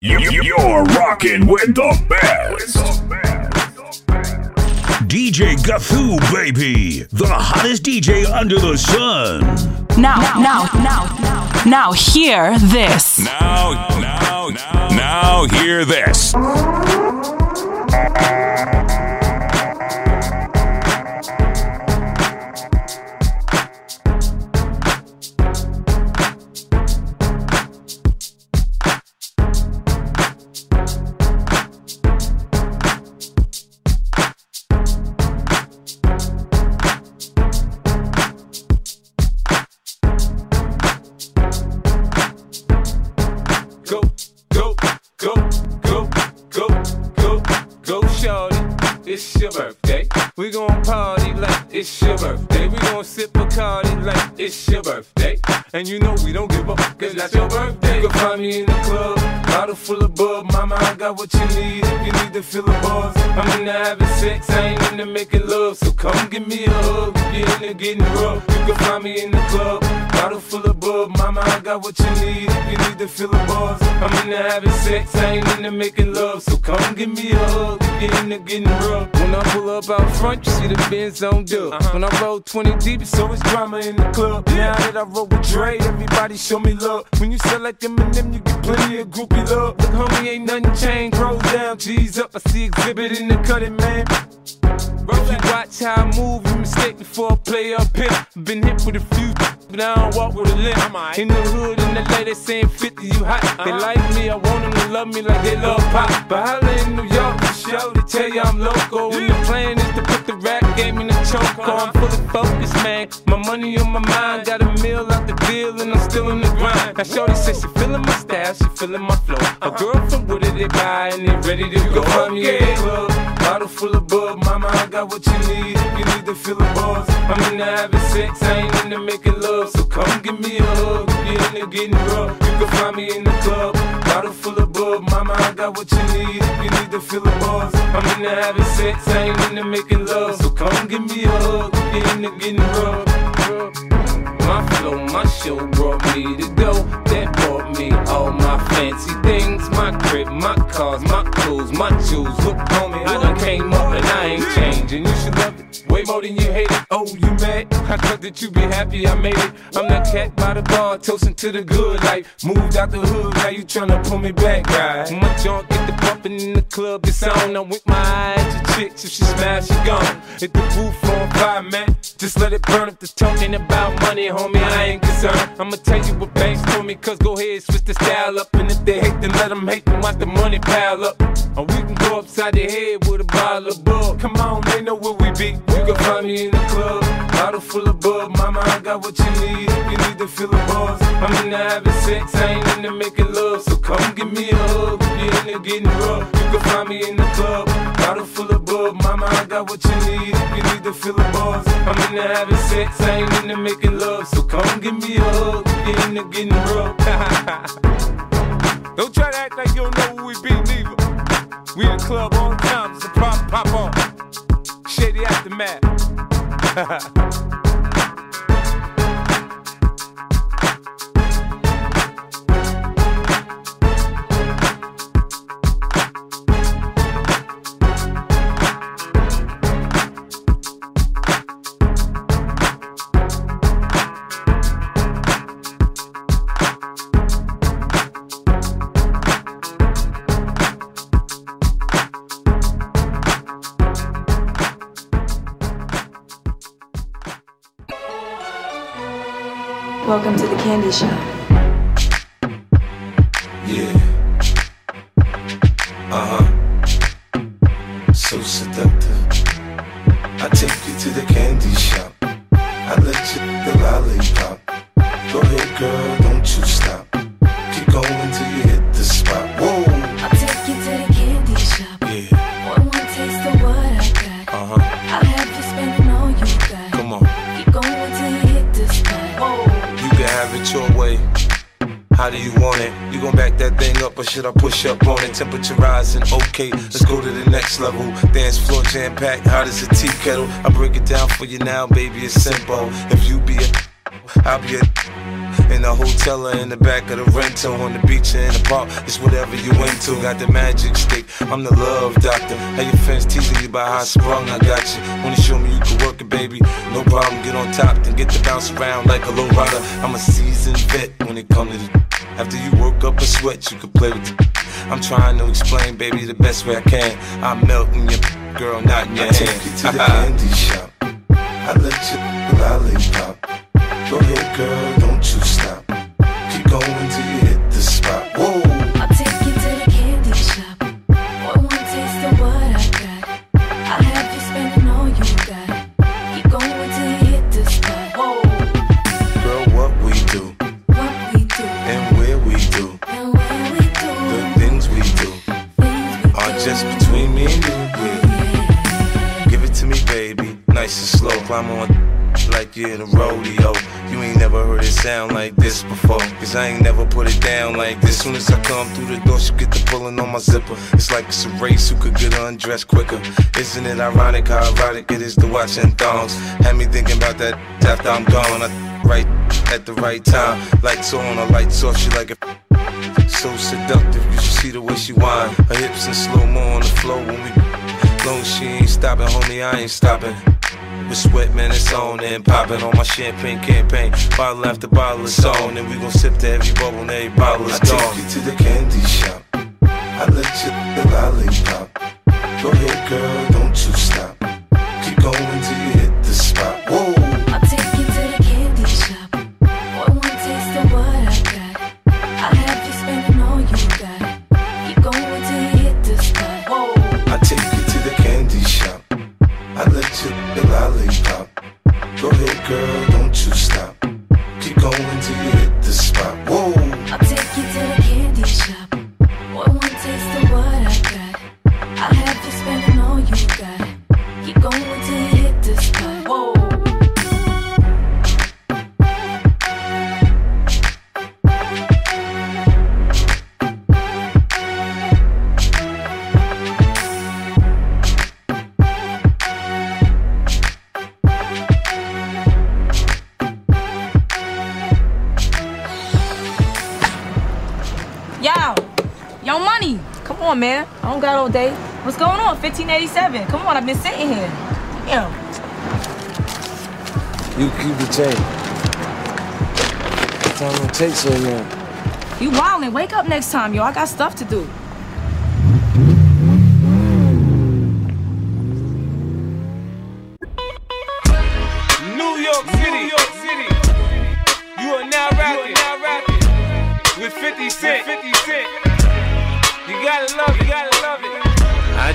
You're rocking with the best. DJ Gathu Baby, the hottest DJ under the sun. Now hear this. Now hear this. It's your birthday, we gon' party like it's your birthday. We gon' sip Bacardi like it's your birthday. And you know we don't give up, cause that's your birthday. You can find me in the club, bottle full of bub. Mama, I got what you need if you need to fill the buzz. I'm into having sex, I ain't into making love. So come give me a hug, you're into getting rough. You can find me in the club, bottle full of bub. Mama, I got what you need if you need to fill the buzz. I'm into having sex, I ain't into making love. So come give me a hug, you're into getting rough. When I pull up out front, you see the Benz on dub. When I roll 20 deep, so it's drama in the club. Now that I roll with Dre, everybody show me love. When you sell like M&M, you get plenty of groupie love. Look, homie, ain't nothing changed. Roll down, G's up, I see exhibit in the cutting, man. If you watch how I move, you mistake me for a player pimp. Been hit with a few, but I don't walk with a limp. In the hood, in LA, they saying 50, you hot. They like me, I want them to love me like they love pop. But holla in New York, the show, they tell you I'm local. And the plan is to put the rap game in the choke. I'm fully focused, man, my money on my mind. Got a meal out the deal and I'm still in the grind. Now shorty says she feeling my style, she feeling my flow. A girl from Wooded, they buy and they ready to go. I'm in the club, bottle full of bub. Mama, I got what you need if you need to fill the bars. I'm into having sex, I ain't into making love. So come give me a hug, if you're into getting rough. You can find me in the club, bottle full of bub. Mama, I got what you need if you need to fill the bars. I'm into having sex, I ain't into making love. So come give me a hug, if you're into getting rough. My flow, my show brought me to go. That brought me all my fancy things. My crib, my cars, my clothes, my shoes. Look, homie, I done came up and I ain't changing. You should love it way more than you hate it. Oh, you mad? I thought that you be happy I made it. I'm that cat by the bar, toasting to the good life. Moved out the hood, now you tryna pull me back, right? When my junk get the bumping in the club, it's on. I'm with my eyes to chicks, if she smash, she gone. Hit the roof on fire, man, just let it burn. If the talking about money, homie, I ain't concerned. I'ma tell you what banks for me, cause go ahead, switch the style up. And if they hate, then let them hate, them watch the money pile up. Or we can go upside their head with a bottle of bug. Come on, they know where we be. You can find me in the club, bottle full of bug. Mama, I got what you need if you need to fill the bars. I'm into having sex, I ain't into making love. So come give me a hug, if you're into getting rough. You can find me in the club, bottle full of bug. Mama, I got what you need if you need to fill the bars. I'm into having sex, I ain't into making love. So come give me a hug, get into getting rough. Don't try to act like you don't know who we be, neither. We in the club on time, so pop on. Shady Aftermath. Welcome to the candy shop. Yeah. So seductive. I take you to the candy shop. I let you the lollipop. Go ahead, girl, don't you stop. Keep going till you hit the spot. Whoa. I'll take you to the candy shop. Yeah. One more taste of what I got. I'll have you spending all you got. Come on. Keep going till you hit the spot. Whoa. You can have it your way. How do you want it? You gon' back that thing up or should I push up on it? Temperature rising, okay, let's go to the next level. Dance floor jam-packed, hot as a tea kettle. I break it down for you now, baby, it's simple. If you be a, I'll be a. in the hotel or in the back of the rental, on the beach or in the park, it's whatever you into. Got the magic stick, I'm the love doctor. How your fans teasing you about how I sprung, I got you. Wanna show me you can work it, baby? No problem, get on top, then get to bounce around like a low rider. I'm a seasoned vet when it comes to the. After you work up a sweat, you can play with the. I'm trying to explain, baby, the best way I can. I'm melting your girl, not in your hand. I take you to the candy shop. I let you lollipop. Go ahead, girl, don't you stop. Keep going till you hit the spot. Whoa. I take you to the candy shop. One taste of what I got. I'll have you spending all you got. Keep going till you hit the spot. Whoa. Girl, what we do. What we do. And where we do. And where we do. The things we do. Things we are do. Just between me and you. Yeah. Give it to me, baby. Nice and slow. Climb on. Like you're in a rodeo. You ain't never heard it sound like this before. Cause I ain't never put it down like this. Soon as I come through the door, she get the pulling on my zipper. It's like it's a race who could get undressed quicker. Isn't it ironic how erotic it is to watch in thongs? Had me thinking about that after I'm gone. I right at the right time. Lights on, a lights off, she like it. So seductive, you should see the way she whine. Her hips in slow-mo on the floor when we. Long she ain't stopping, homie, I ain't stopping. With sweat, man, it's on and popping on my champagne campaign. Bottle after bottle is on, and we gon' sip to every bubble and every bottle is gone. I take you to the candy shop. I let you the lollipop. Go ahead, girl, don't you stop. Keep going till you hit the spot. Whoa. I take you to the candy shop. One taste of what I got. I'll have you spending all you got. Keep going till you hit the spot. Whoa. I take you to the candy shop. I let you the lollipop. Go ahead, girl, don't you stop. Keep going till you hit the spot. Whoa. I'll take you to the candy shop. One taste of what I got. I'll have you spending all you got. Keep going till you hit the spot. Whoa. Come on, man. I don't got all day. What's going on? 1587. Come on, I've been sitting here. Damn. You keep the change. What time it takes so long? You wildin'. Wake up next time, yo. I got stuff to do. New York City, New York City. You are now rapping with 50 Cent. You gotta love it, I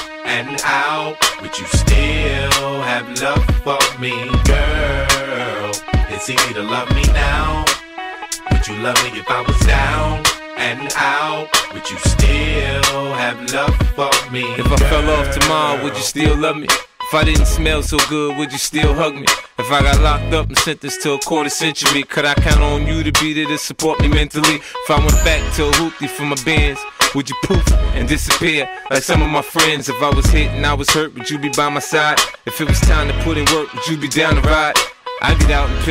and out? Would you still have love for me, girl? It's easy to love me now. Would you love me if I was down and out? Would you still have love for me, girl? If I fell off tomorrow, would you still love me? If I didn't smell so good, would you still hug me? If I got locked up and sentenced to a quarter century, could I count on you to be there to support me mentally? If I went back to a hoopty for my bands, would you poof and disappear like some of my friends? If I was hit and I was hurt, would you be by my side? If it was time to put in work, would you be down to ride? I get out and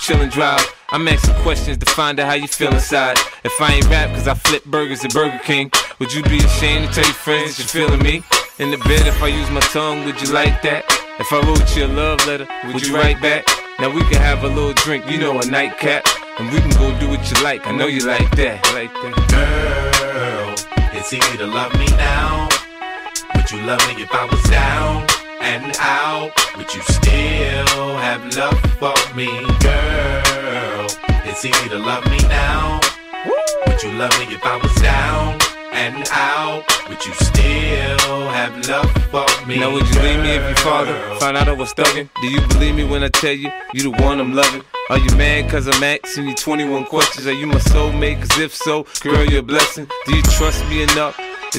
chill and drive. I'm asking questions to find out how you feel inside. If I ain't rap cause I flip burgers at Burger King, would you be ashamed to tell your friends that you're feeling me? In the bed, if I use my tongue, would you like that? If I wrote you a love letter, would you write back? Now we can have a little drink, you know, a nightcap, and we can go do what you like. I know you like that. Girl, it's easy to love me now. Would you love me if I was down and out? Would you still have love for me, girl? It's easy to love me now. Would you love me if I was down and out? Would you still have love for me? Now would you leave me if your father found out I was thuggin'? Do you believe me when I tell you, you the one I'm loving? Are you mad cause I'm asking you 21 questions? Are you my soulmate? Cause if so, girl, you're a blessing. Do you trust me enough to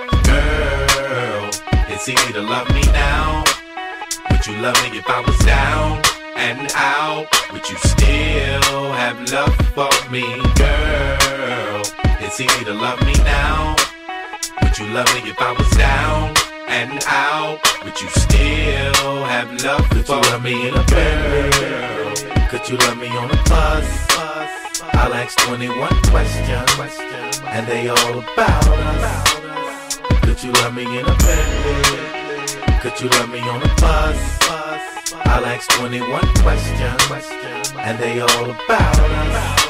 Girl, it's easy to love me now. Would you love me if I was down and out? Would you still have love for me? Girl, it's easy to love me now. Would you love me if I was down and out? Would you still have love for me? Girl, could you love me on a bus? I'll ask 21 questions, and they all about us. Could you love me in a Bentley? Could you love me on a bus? I'll ask 21 questions, and they all about us.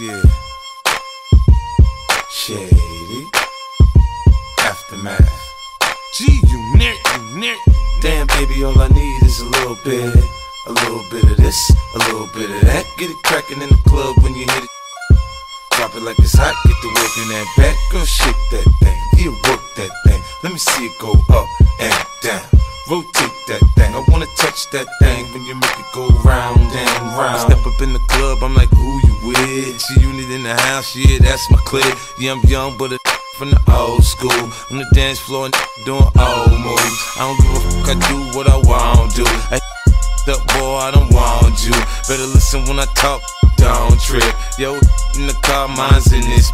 Yeah, Shady, Aftermath. Gee, you nick. Damn, baby, all I need is a little bit of this, a little bit of that. Get it crackin' in the club when you hit it. Drop it like it's hot, get the work in that back. Girl, shake that thing, yeah, work that thing. Let me see it go up and down. Rotate that thing, I wanna touch that thing. When you make it go round and round. I step up in the club, I'm like, who you with? She unit in the house, yeah, that's my clique. Yeah, I'm young, but a from the old school. On the dance floor and doing old moves. I don't give a fuck, I do what I want to do. I up, boy, I don't want you. Better listen when I talk, don't trip. Yo, in the car, mine's in this.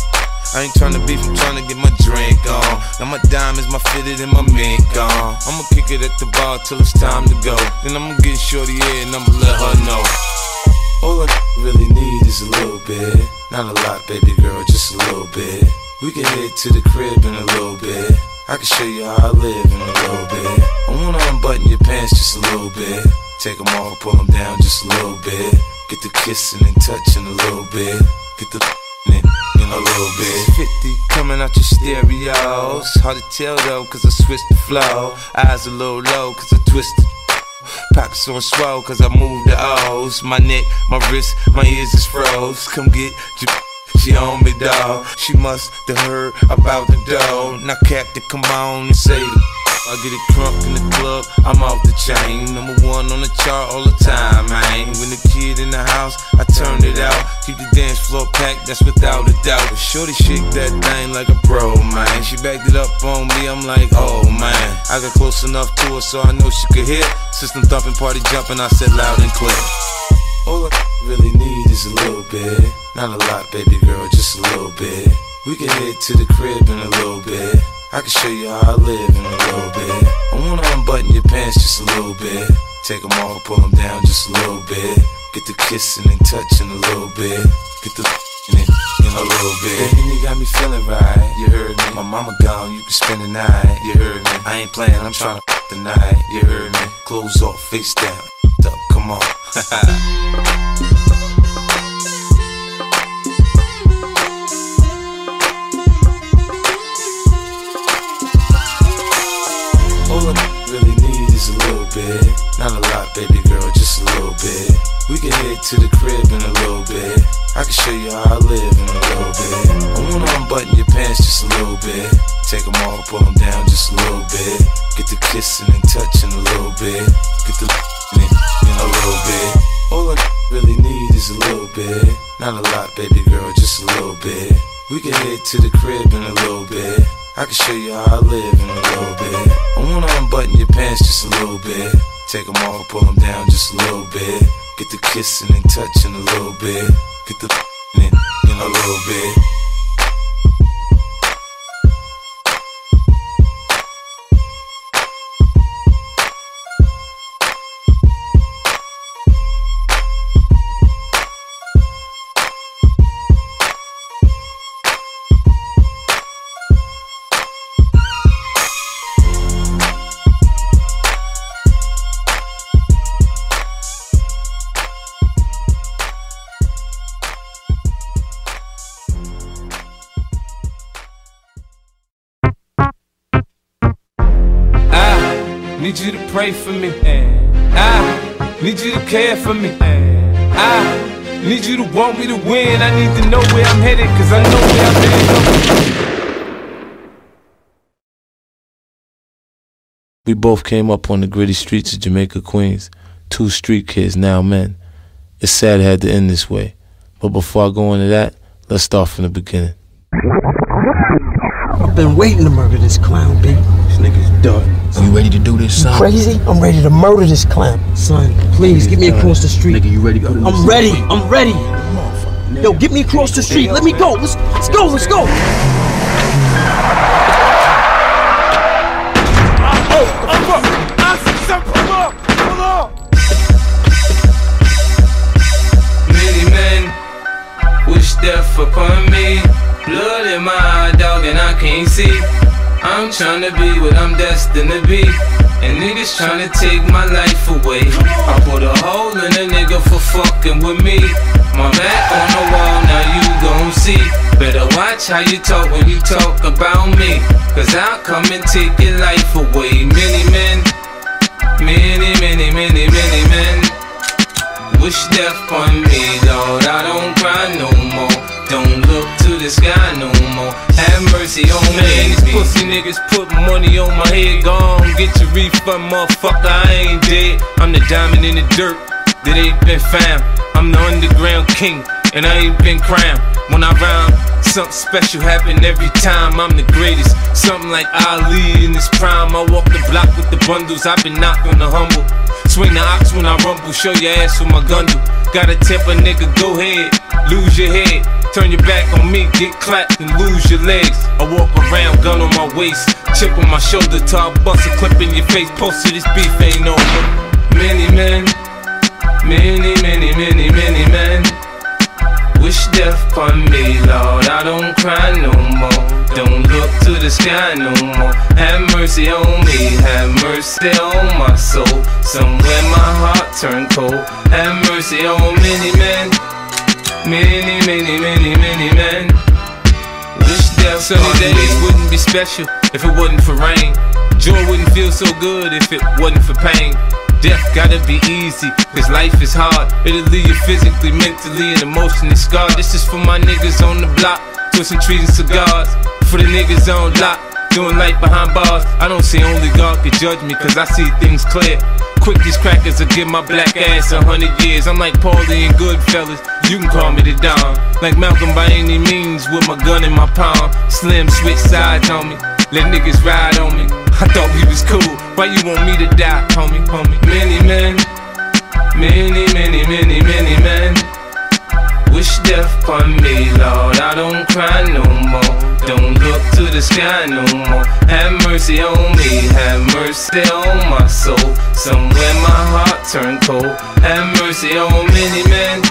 I ain't tryna beef, I'm tryna get my drink on. Now my diamonds, my fitted, and my mink on. I'ma kick it at the bar till it's time to go. Then I'ma get shorty here and I'ma let her know. All I really need is a little bit. Not a lot, baby girl, just a little bit. We can head to the crib in a little bit. I can show you how I live in a little bit. I wanna unbutton your pants just a little bit. Take them off, pull them down just a little bit. Get the kissing and touching a little bit. Get the in a little bit. 50 coming out your stereos. Hard to tell though, cause I switched the flow. Eyes a little low, cause I twisted. Pockets on swole, cause I moved the O's. My neck, my wrist, my ears is froze. Come get your. She on me, dawg. She must have heard about the dough. Now, Captain, come on and say the. I get it crunk in the club, I'm off the chain. Number one on the chart all the time, man. When the kid in the house, I turn it out. Keep the dance floor packed, that's without a doubt. Shorty shake that thing like a bro, man. She backed it up on me, I'm like, oh, man. I got close enough to her so I know she could hear. System thumping, party jumping, I said loud and clear. All I really need is a little bit. Not a lot, baby girl, just a little bit. We can head to the crib in a little bit. I can show you how I live in a little bit. I wanna unbutton your pants just a little bit. Take them off, pull them down just a little bit. Get the kissing and touching a little bit. Get the in a little bit. Baby, you got me feeling right, you heard me. My mama gone, you can spend the night, you heard me. I ain't playing, I'm trying to the night, you heard me. Clothes off, face down, up, come on. All I really need is a little bit. Not a lot, baby girl, just a little bit. We can head to the crib in a little bit. I can show you how I live in a little bit. I wanna unbutton your pants just a little bit. Take them all, pull them down just a little bit. Get the kissing and touching a little bit. Get the in a little bit. All I really need is a little bit. Not a lot, baby girl, just a little bit. We can head to the crib in a little bit. I can show you how I live in a little bit. I wanna unbutton your pants just a little bit. take them off and pull them down just a little bit. Get the kissing and touching a little bit. Get the f***ing in a little bit. Need you to pray for me. I need you to care for me. I need you to want me to win. I need to know where I'm headed, cause I know where I'm headed. We both came up on the gritty streets of Jamaica, Queens. Two street kids, now men. It's sad it had to end this way. But before I go into that, let's start from the beginning. I've been waiting to murder this clown, B. This nigga's done. Are you ready to do this, son? You crazy? I'm ready to murder this clown. Son, please, get me across the street. Nigga, you ready to go? I'm ready. I'm ready. Yo, get me across the street. Let me go. Let's go. Let's go. Many men wish death upon me. Blood in my eye, dog, and I can't see. I'm tryna be what I'm destined to be, and niggas tryna take my life away. I put a hole in a nigga for fucking with me. My back on the wall, now you gon' see. Better watch how you talk when you talk about me, cause I'll come and take your life away. Many men, many men wish death on me, Lord. I don't cry no more, don't look to the sky no more. Have mercy on me. These pussy niggas put money on my head. Go on, get your refund, motherfucker, I ain't dead. I'm the diamond in the dirt that ain't been found. I'm the underground king and I ain't been crowned. When I rhyme, something special happen every time. I'm the greatest, something like Ali in his prime. I walk the block with the bundles, I've been knocked on the humble. Swing the ox when I rumble, show your ass with my gun do. Gotta temper, nigga, go ahead, lose your head. Turn your back on me, get clapped and lose your legs. I walk around, gun on my waist, chip on my shoulder, tall bust a clip in your face. Post to this beef ain't over. Many men, many men wish death on me, Lord. I don't cry no more, don't look to the sky no more. Have mercy on me, have mercy on my soul. Somewhere my heart turned cold. Have mercy on many men. Many men wish death. Sunny days wouldn't be special if it wasn't for rain. Joy wouldn't feel so good if it wasn't for pain. Death gotta be easy, cause life is hard. It'll leave you physically, mentally, and emotionally scarred. This is for my niggas on the block, twisting trees and cigars. For the niggas on lock, doing life behind bars. I don't see only God can judge me, cause I see things clear. Quick, these crackers will give my black ass 100 years. I'm like Pauly and Goodfellas, you can call me the Don. Like Malcolm by any means, with my gun in my palm. Slim, switch sides on me, let niggas ride on me. I thought we was cool, why you want me to die, homie, homie? Many men, many men wish death on me, Lord. I don't cry no more, don't look to the sky no more. Have mercy on me, have mercy on my soul. Somewhere my heart turned cold. Have mercy on many men.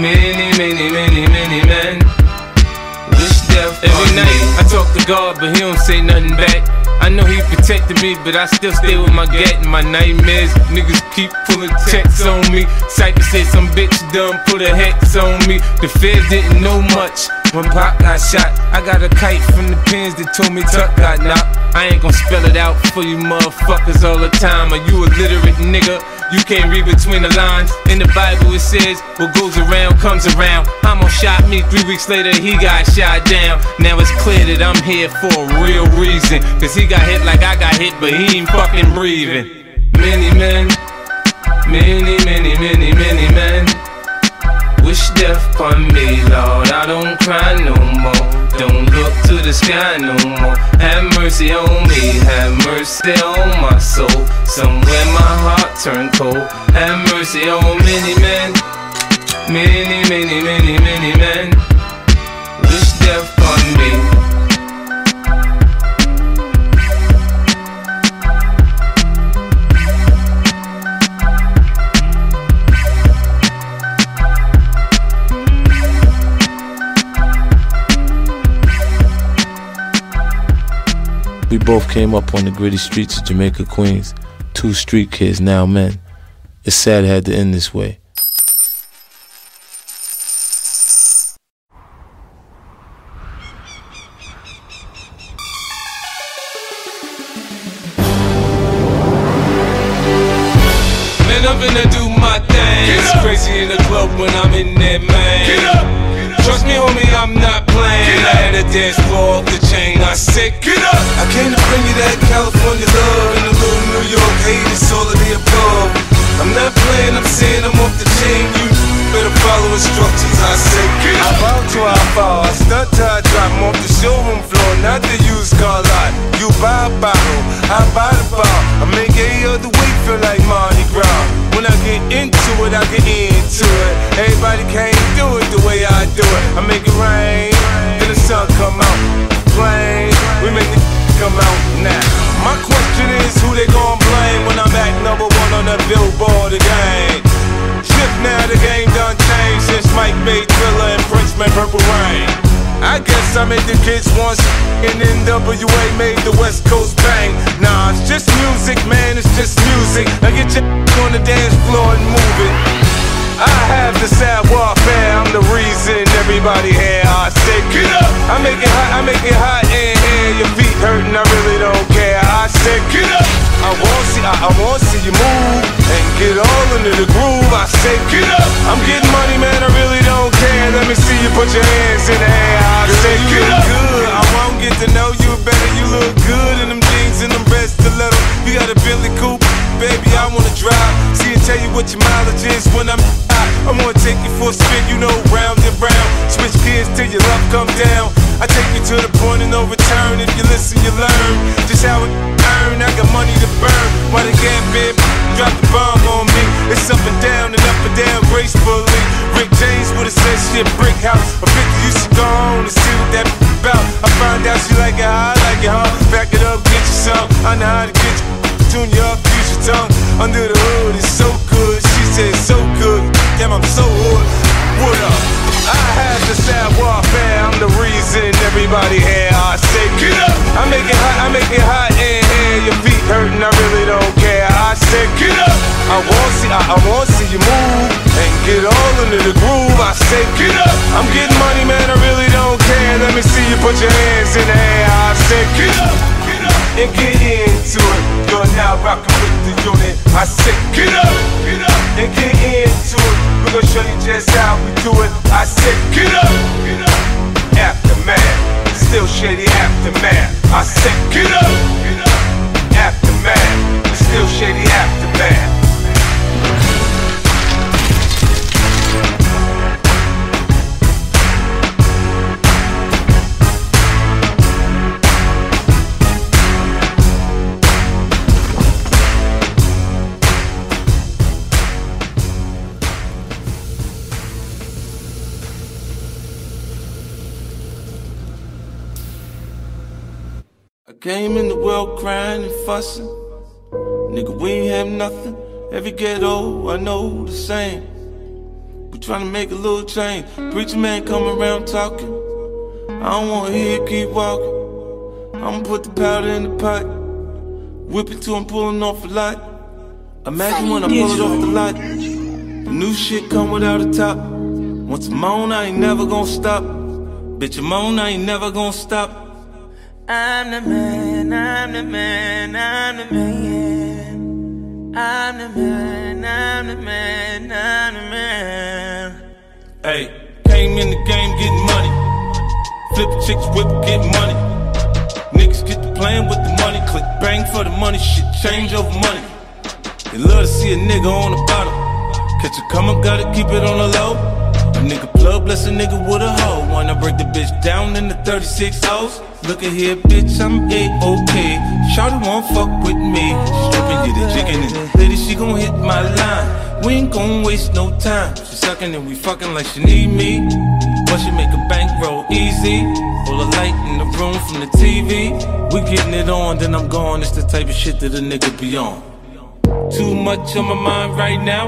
Many men wish death on me. Every night I talk to God, but he don't say nothing back. I know he protected me, but I still stay with my gat and my nightmares. Niggas keep pulling texts on me. Cypher said some bitch done put a hex on me. The feds didn't know much when Pop got shot. I got a kite from the pins that told me Tuck got knocked. I ain't gon' spell it out for you motherfuckers all the time. Are you illiterate, nigga? You can't read between the lines. In the Bible it says, what goes around comes around. Homo shot me, 3 weeks later he got shot down. Now it's clear that I'm here for a real reason, cause he got hit like I got hit, but he ain't fucking breathing. Many men, many men wish death on me, Lord. I don't cry no more, Don't look to the sky no more. Have mercy on me, have mercy on my soul. Somewhere my heart turned cold. Have mercy on many men, many, many, many, many men. Wish death on me. We both came up on the gritty streets of Jamaica, Queens. Two street kids, now men. It's sad it had to end this way. Man, I'm finna do my thing. It's crazy in the club when I'm in that, man. Get up. Get up. Trust me, homie, I'm not playing. I had a dance floor off the chain. I said, get up. I came to bring you that California love and a little New York hate, it's all of the above. I'm not playing, I'm saying I'm off the chain. You better follow instructions, I say get up. I bow to I fall, I stunt to I drop. I'm off the showroom floor, not the used car lot. You buy a bottle, I buy the bar. I make any other week feel like Mardi Gras. When I get into it, I get into it. Everybody can't do it the way I do it. I make it rain, then the sun come out. Rain, we make the come out now. My question is who they gon' blame when I'm back number one on the Billboard again. Shift now, the game done changed since Mike made Thriller and Prince made Purple Rain. I guess I made the kids once and NWA made the West Coast bang. Nah, it's just music, man, it's just music. Now get your on the dance floor and move it. I have the sad warfare, I'm the reason everybody here. I say get up. I make it hot and air. Your feet hurting, I really don't care. I said get up. I won't see you move and get all into the groove. I say get up. I'm getting money, man, I really don't care. Let me see you put your hands in the air. I say get up. You look good, I won't get to know you better. You look good in them jeans and them best to little. You got a Billy Coop. Baby, I wanna drive. See and tell you what your mileage is when I'm hot. I wanna take you for a spin, you know, round and round. Switch gears till your love come down. I take you to the point of no return. If you listen, you learn just how it earn. I got money to burn. Why the gap, baby, drop the bomb on me. It's up and down gracefully. Rick James would've said shit, brick house. I think you should go on and see what that about. I find out she like it how I like it, huh? Back it up, get you some. I know how to get you. Tune you up, use your tongue. Under the hood is so good. She said so good. Damn, I'm so hood. What up? I have the sad warfare. I'm the reason everybody here. I say get up. I make it hot and air. Your feet hurting, I really don't care. I say get up. I won't see you move and get all into the groove. I say get up. I'm getting money, man, I really don't care. Let me see you put your hands in the air. I say get up. And get into it. You're now rockin' with the unit. I said, get up, get up. And get into it. We're gonna show you just how we do it. I said, get up, get up. Aftermath, still shady aftermath. I said, get up, get up. Aftermath, still shady aftermath. Came in the world crying and fussing. Nigga, we ain't have nothing. Every ghetto I know the same. We tryna make a little change. Preacher man come around talking. I don't wanna hear it, keep walking. I'ma put the powder in the pot. Whip it till I'm pulling off a lot. Imagine when I pull it off the lot. The new shit come without a top. Once I'm on, I ain't never gonna stop. Bitch, I'm on, I ain't never gonna stop. I'm the man, I'm the man, I'm the man. I'm the man, I'm the man, I'm the man. Hey, came in the game getting money. Flip chicks, whip, get money. Niggas get to playing with the money. Click bang for the money, shit change over money. They love to see a nigga on the bottom. Catch a come up, gotta keep it on the low. A nigga plug, bless a nigga with a hoe. Wanna break the bitch down in the 36 O's. Look at here, bitch, I'm A-okay. Shawty won't fuck with me. Stripping, get the chicken and lady, she gon' hit my line. We ain't gon' waste no time. She sucking and we fucking like she need me. But she make a bankroll easy. Pull a light in the room from the TV. We getting it on, then I'm gone. It's the type of shit that a nigga be on. Too much on my mind right now.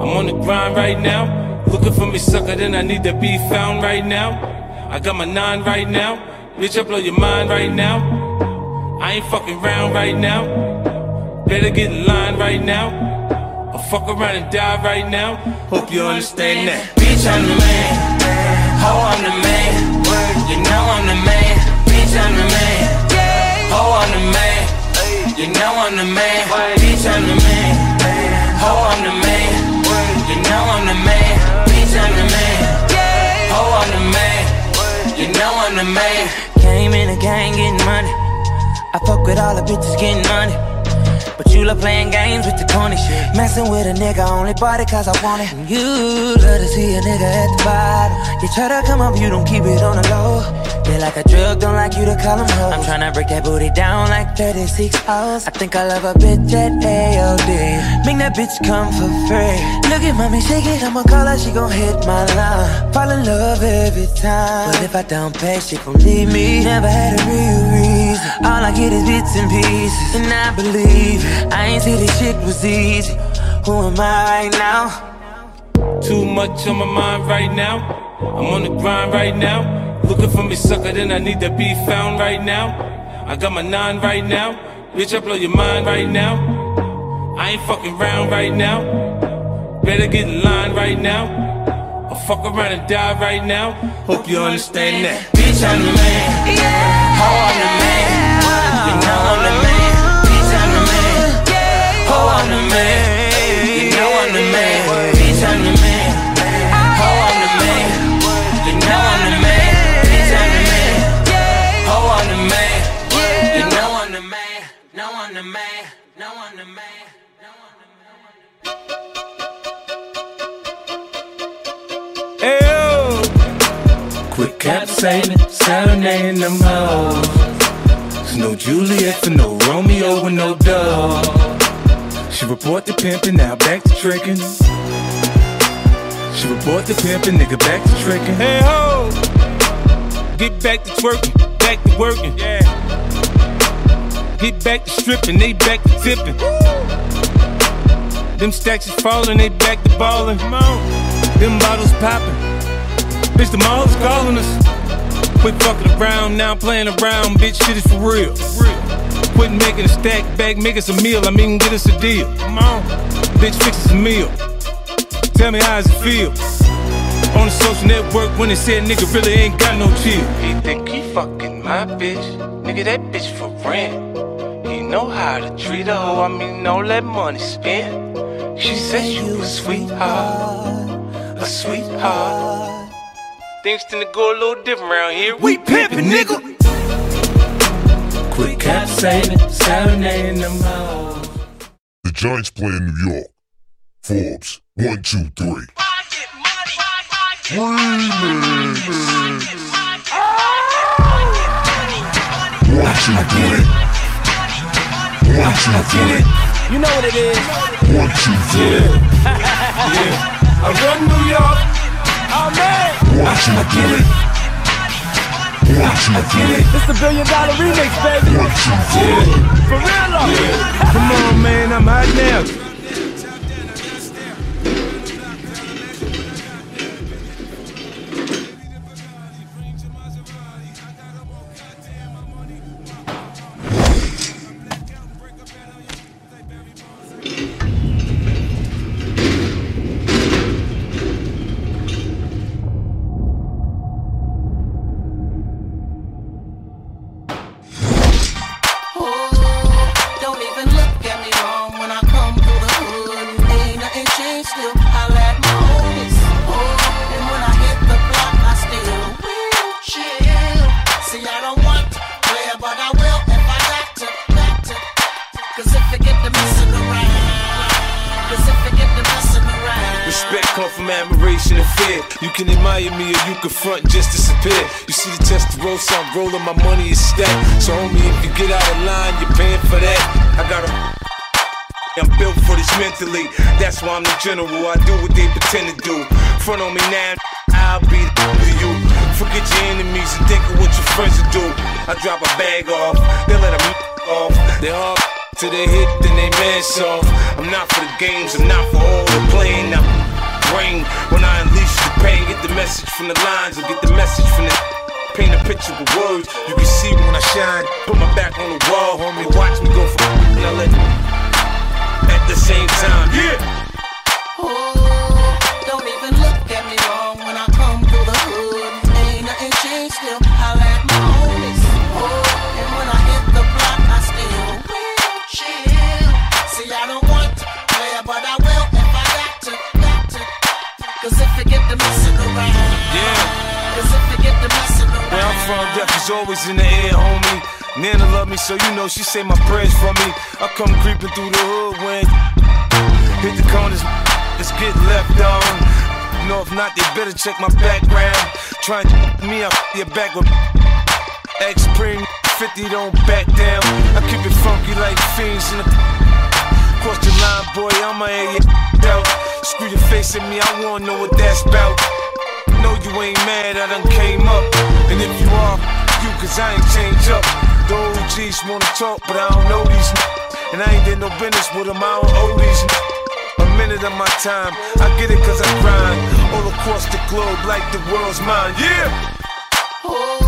I'm on the grind right now. Looking for me sucker, then I need to be found right now. I got my 9 right now. Bitch, I blow your mind right now. I ain't fucking round right now. Better get in line right now. I'll fuck around and die right now. Hope you understand that. Bitch, I'm the man. Ho, I'm the man, you know I'm the man. Bitch, I'm the man, ho, I'm the man, you know I'm the man. Bitch, I'm the man, ho, I'm the man, you know I'm the man. Bitch, I'm the man, ho, I'm the man, you know I'm the man. Came in the gang getting money, I fuck with all the bitches getting money. But you love playing games with the corny shit. Messing with a nigga only body cause I want it. And you love to see a nigga at the bottom. You try to come up, you don't keep it on the low. They like a drug, don't like you to call them hoes. I'm tryna break that booty down like 36 hours. I think I love a bitch at AOD. Make that bitch come for free. Look at mommy, shake it, I'ma call her, she gon' hit my line. Fall in love every time. But if I don't pay, she gon' leave me. Never had a real reason. All I get is bits and pieces. And I believe I ain't see this shit was easy. Who am I right now? Too much on my mind right now. I'm on the grind right now. Looking for me sucker, then I need to be found right now. I got my 9 right now. Bitch, I blow your mind right now. I ain't fucking round right now. Better get in line right now. I'll fuck around and die right now. Hope you understand that. Bitch, I'm the man. Ho, I'm the man. You know I'm the man. Ho, I'm the man, you know I'm the man. Bitch, I'm the man. Ho, I'm the man, you know I'm the man. Bitch, I'm the man. Ho, I'm the man, you know I'm the man. No, I'm the man. No, I'm the man. No, I'm the man. Hey, yo. Quit capsating, serenading them hoes. There's no Juliet and no Romeo and no Dove. She report the pimpin', now back to trickin'. She report the pimpin', nigga back to trickin'. Hey ho! Get back to twerkin', back to workin'. Yeah. Get back to strippin', they back to tippin'. Woo. Them stacks is fallin', they back to ballin'. Come on. Them bottles poppin'. Bitch, the mall's callin' us. Quit fuckin' around, now playin' around, bitch, shit is for real. For real. Quit making a stack back, make us a meal. I mean, get us a deal. Come on, bitch, fix us a meal. Tell me how does it feel? On the social network, when they said nigga really ain't got no chill. He think he fucking my bitch, nigga that bitch for rent. He know how to treat her, I mean all that money spent. She said you a sweetheart, a sweetheart. Things tend to go a little different around here. We pimpin', nigga. The Giants play in New York. Forbes, 1, 2, 3. You know what it is. 1, 2, 3. Yeah. I run New York. I'm in. 1, 2, 3. It's the $1 billion remix, baby. Yeah. For real, love. Yeah. Come on, man, I'm out now. come from admiration and fear. You can admire me or you can front and just disappear. You see the test of roast, I'm rolling, my money is stacked. So homie, if you get out of line, you're paying for that. I got a... I'm built for this mentally, that's why I'm the general. I do what they pretend to do. Front on me now, I'll be the to you. Forget your enemies and think of what your friends will do. I drop a bag off, they let them off. They all to their hit, then they mess off. I'm not for the games, I'm not for all the playing. I'm brain when I unleash the pain. Get the message from the lines, and get the message from the... Paint a picture with words, you can see when I shine. Put my back on the wall, homie, watch me go for and I let them... At the same time, yeah. Oh, don't even look at me wrong when I come through the hood. Ain't nothing changed still, I like my homies. Oh, and when I hit the block, I still will chill. See, I don't want to play, but I will if I got to. Cause if I get the messing around, yeah. Cause if I get the messing around. Where I'm from, death is always in the air, homie. Nana love me, so you know she say my prayers for me. I come creeping through the hood when hit the corners, let's get left on. You know if not, they better check my background. Try and me up your back with X-Prem 50, don't back down. I keep it funky like fiends in the cross the line, boy, I'ma air your out. Screw your face at me, I wanna know what that's about. Know you ain't mad, I done came up. And if you are, you, cause I ain't changed up. The OGs wanna talk, but I don't know these and I ain't did no business with them, I don't owe these a minute of my time, I get it cause I grind all across the globe like the world's mine, yeah! Oh,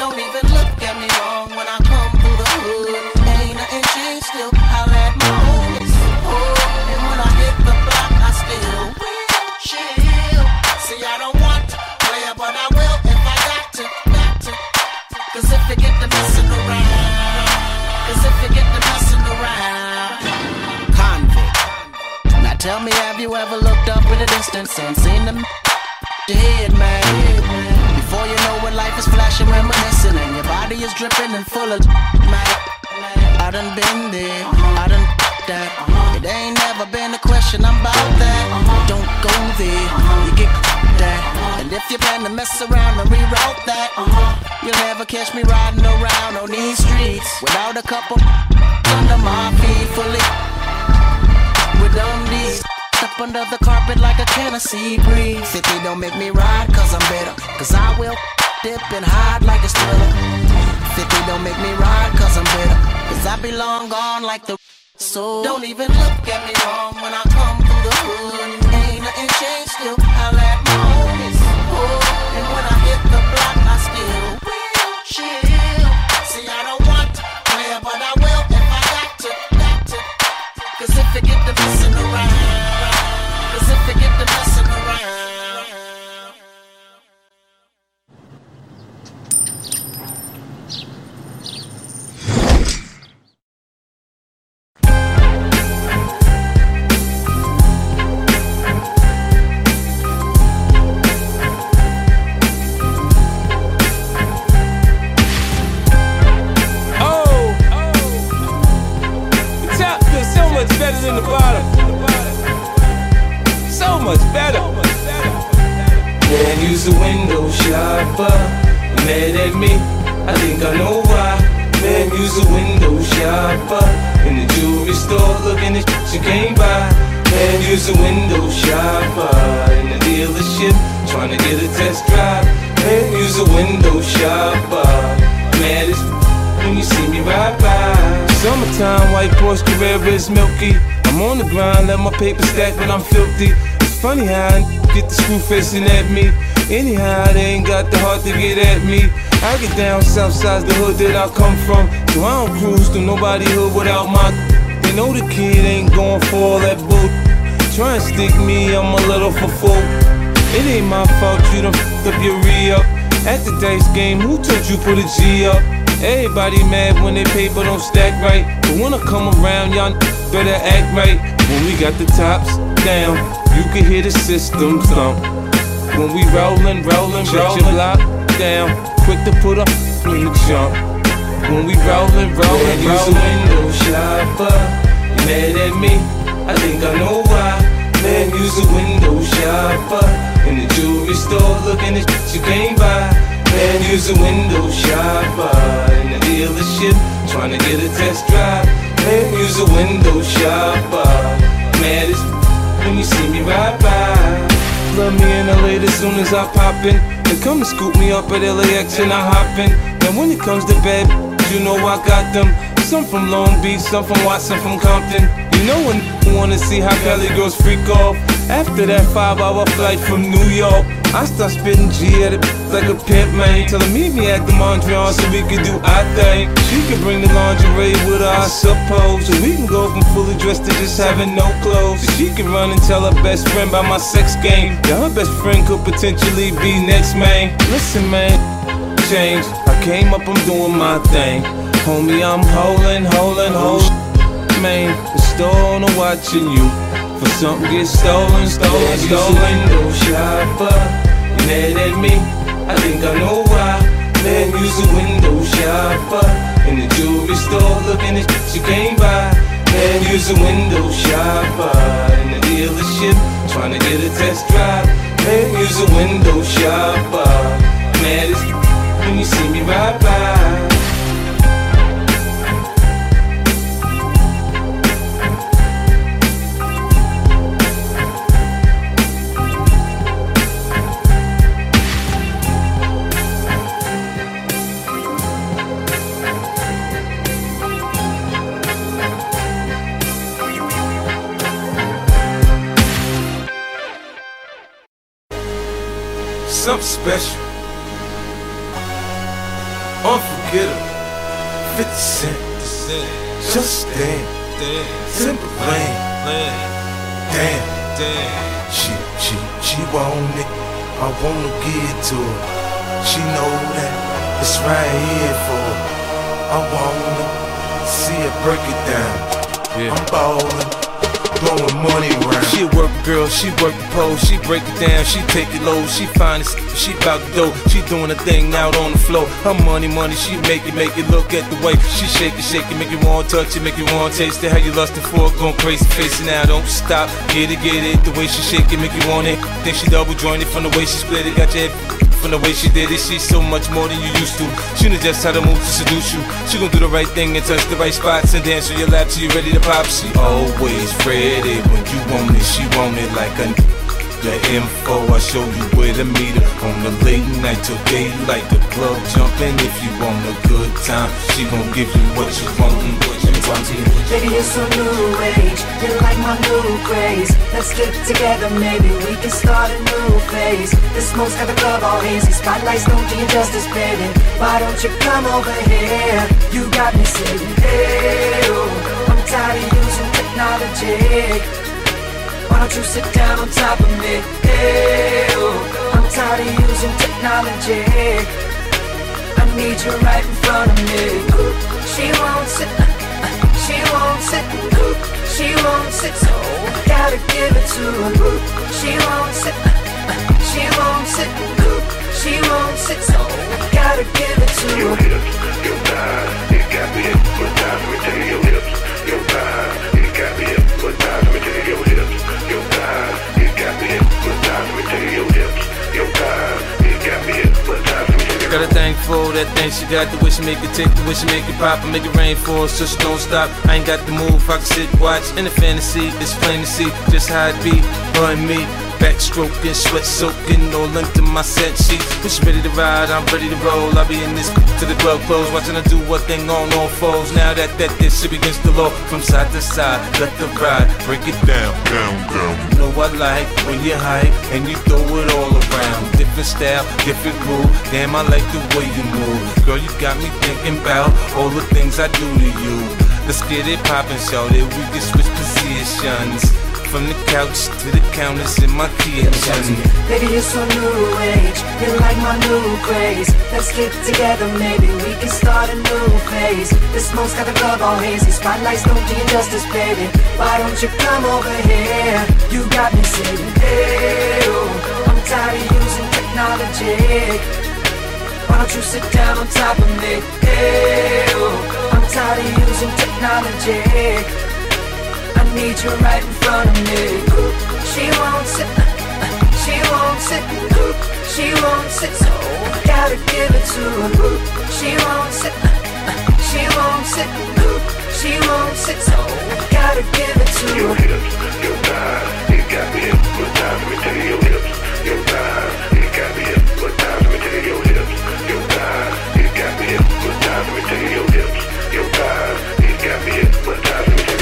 don't even look at me wrong when I come through the hood. Ain't nothing changed still, I let my homies. Oh, and when I hit the block, I still will chill. See, I don't want to play, but I will if I got to. Cause if I get the message, tell me, have you ever looked up in the distance and seen them dead, man? Before you know it, life is flashing, reminiscing, and your body is dripping and full of man. I done been there, I done that. It ain't never been a question about that. Don't go there, you get that. And if you plan to mess around and reroute that, you'll never catch me riding around on these streets without a couple under my feet fully. Up under the carpet like a Tennessee breeze. If they don't make me ride, cause I'm better. Cause I will dip and hide like a thriller. If they don't make me ride, cause I'm better. Cause I be long gone like the soul. Don't even look at me wrong when I come through the hood. Ain't nothing changed still, I let my homies. Oh, and when I hit the block, I still will chill. See, I don't want to play, but I will if I got to. Cause if I get the messing around, paper stack when I'm filthy. It's funny how I get the screw facing at me. Anyhow, they ain't got the heart to get at me. I get down south side's the hood that I come from. So I don't cruise through nobody hood without my. They know the kid ain't going for all that boot. Try and stick me, I'm a little for folk. It ain't my fault you done f***ed up your re-up. At the dice game, who told you put a G up? Everybody mad when their paper don't stack right. But when I come around, y'all better act right. When we got the tops down, you can hear the system thump. When we rollin', shut your block down. Quick to put up in the jump. When we rollin'. You's a window shopper. You mad at me? I think I know why. Man, you's a window shopper. Piper in the jewelry store, looking at shit you can't buy. Man, you's a window shopper in the dealership, trying to get a test drive. Man, you's a window shopper. Mad as when you see me ride by. Love me in LA as soon as I pop in. They come and scoop me up at LAX and I hop in. And when it comes to bed, you know I got them. Some from Long Beach, some from Watson, some from Compton. You know when you wanna see how Cali girls freak off. After that 5-hour flight from New York, I start spitting G at it like a pimp, man. Tell her meet me at the Mondrian so we can do our thing. She can bring the lingerie with her, I suppose. So we can go from fully dressed to just having no clothes. She can run and tell her best friend about my sex game. Yeah, her best friend could potentially be next, man. Listen, man, change. I came up, I'm doing my thing. Homie, I'm holding, man. The store on watching you. For something gets stolen. Window shopper, you mad at me? I think I know why. Man, you's a window shopper in the jewelry store, looking at shit you can't buy. Man, you's a window shopper in the dealership, trying to get a test drive. Man, you's a window shopper. Mad as when you see me ride by. Something special, unforgettable. 50 Cent, just damn, simple lane. Damn, she want it, I wanna give it to her. She know that it's right here for her. I wanna see her break it down. Yeah. I'm ballin'. Blowing money around. She a work girl, she work the pole, she break it down, she take it low, she find it, she bout the dough, she doing her thing out on the floor. Her money, she make it, look at the way she shake it, make you wanna touch it, make you wanna taste it. How you lustin' for it, going crazy, face it now, don't stop, get it, the way she shake it, make you want it. Then she double jointed from the way she split it, got your head. From the way she did it, she's so much more than you used to. She knows just how to move to seduce you. She gon' do the right thing and touch the right spots and dance on your lap till you ready to pop. She always ready when you want it, she want it like a the info, I show you where to meet her. On the late night till daylight, the club jumping. If you want a good time, she gon' give you what you want and what you want. Baby, you're so new age, you're like my new craze. Let's get together, maybe we can start a new phase. The smoke's got the club all hazy, spotlights don't do you justice, baby. Why don't you come over here? You got me saying, hey, oh, I'm tired of using technology. Why don't you sit down on top of me? Hey, oh, I'm tired of using technology. I need you right in front of me. She won't sit. She won't sit, so I gotta give it to her. She won't sit. She won't sit, so I gotta give it to her. Your hips, your thighs, it got me hypnotized. Me to your hips, your thighs, it got me hypnotized. Me to your hips. Your thighs, it got me hypnotized. Me to your hips. Your thighs, it got me hypnotized. Me to your hips. Got a thing for that thing she got. The way she make it tick, the way she make it pop, I make it rain for her, so she don't stop. I ain't got the move, I can sit, watch. In a fantasy, it's plain to see just how it be, her and me. Backstroking, sweat soaking, all linked to my set sheet. When she ready to ride, I'm ready to roll. I'll be in this till the club close, watching her do her thing on all fours. Now that this shit begins to low. From side to side, let the ride, break it down. You know I like when you hype and you throw it all around. Different style, different groove, damn I like the way you move. Girl, you got me thinking about all the things I do to you. Let's get it poppin', shawty, we can switch positions. From the couch to the counters in my kitchen. Baby, you're so new age, you're like my new craze. Let's get together, maybe we can start a new phase. The smoke's got the club all hazy, spotlights don't do you justice, baby. Why don't you come over here? You got me saying, hey, oh, I'm tired of using technology. Why don't you sit down on top of me? Hey, oh, I'm tired of using technology. Need you right in front of me. She won't sit. She wants it, she wants it, so gotta give it to her. She wants it, she wants it, she wants it, so gotta give it to her. Your hips, your thighs, you got me hypnotized. Let me tell you, your hips, your thighs, you got me hypnotized. Let me tell you, your hips, your thighs, you got me hypnotized. Let me tell you, your hips, your thighs, you got me hypnotized. Let me tell you.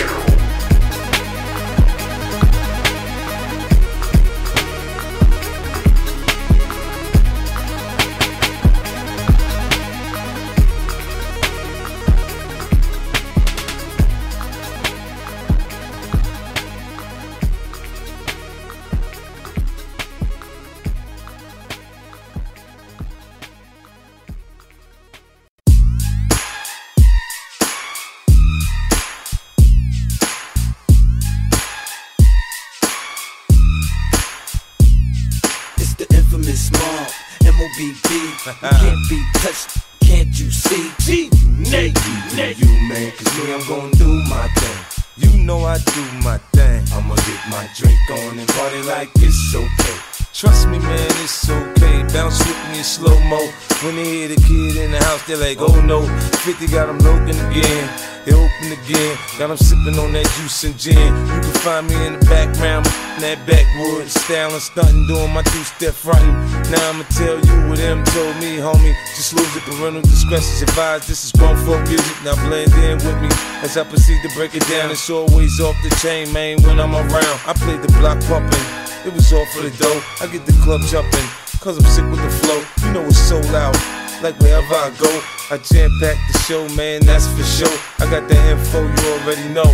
Can't be touched, can't you see? You man, cause me, I'm gon' do my thing. You know I do my thing. I'ma get my drink on and party like it's okay. Trust me, man, it's okay. Bounce with me in slow-mo. When they hear the kid in the house, they're like, oh no. 50 got them open again. They open again. Got them sipping on that juice and gin. You can find me in the background, that backwoods, styling, stunting, doing my two-step frontin'. Now I'ma tell you what M told me, homie. Just lose it, parental discretion's advised. This is grown folk music, now blend in with me as I proceed to break it down. It's always off the chain, man, when I'm around. I played the block pumping, it was all for the dough. I get the club jumping, cause I'm sick with the flow. You know it's so loud, like wherever I go. I jam-pack the show, man, that's for sure. I got the info, you already know.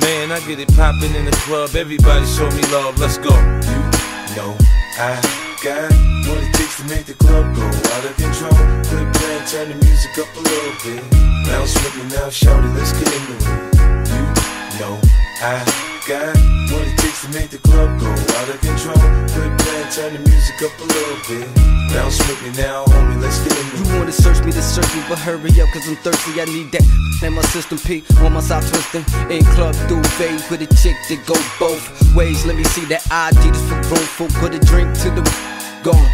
Man, I get it poppin' in the club. Everybody show me love, let's go. You know I got what it takes to make the club go out of control. Quit playing, turn the music up a little bit. Bounce with me now, shout it, let's get into it. You know I got what it takes to make the club go out of control. Quit playing, turn the music up a little bit. Bounce with me now, homie, let's get in. You wanna search me, but hurry up, cause I'm thirsty, I need that. And my system peak, on my side twisting. In club duvet with a chick that go both ways. Let me see that ID, just for grown folk. Put a drink to the gone.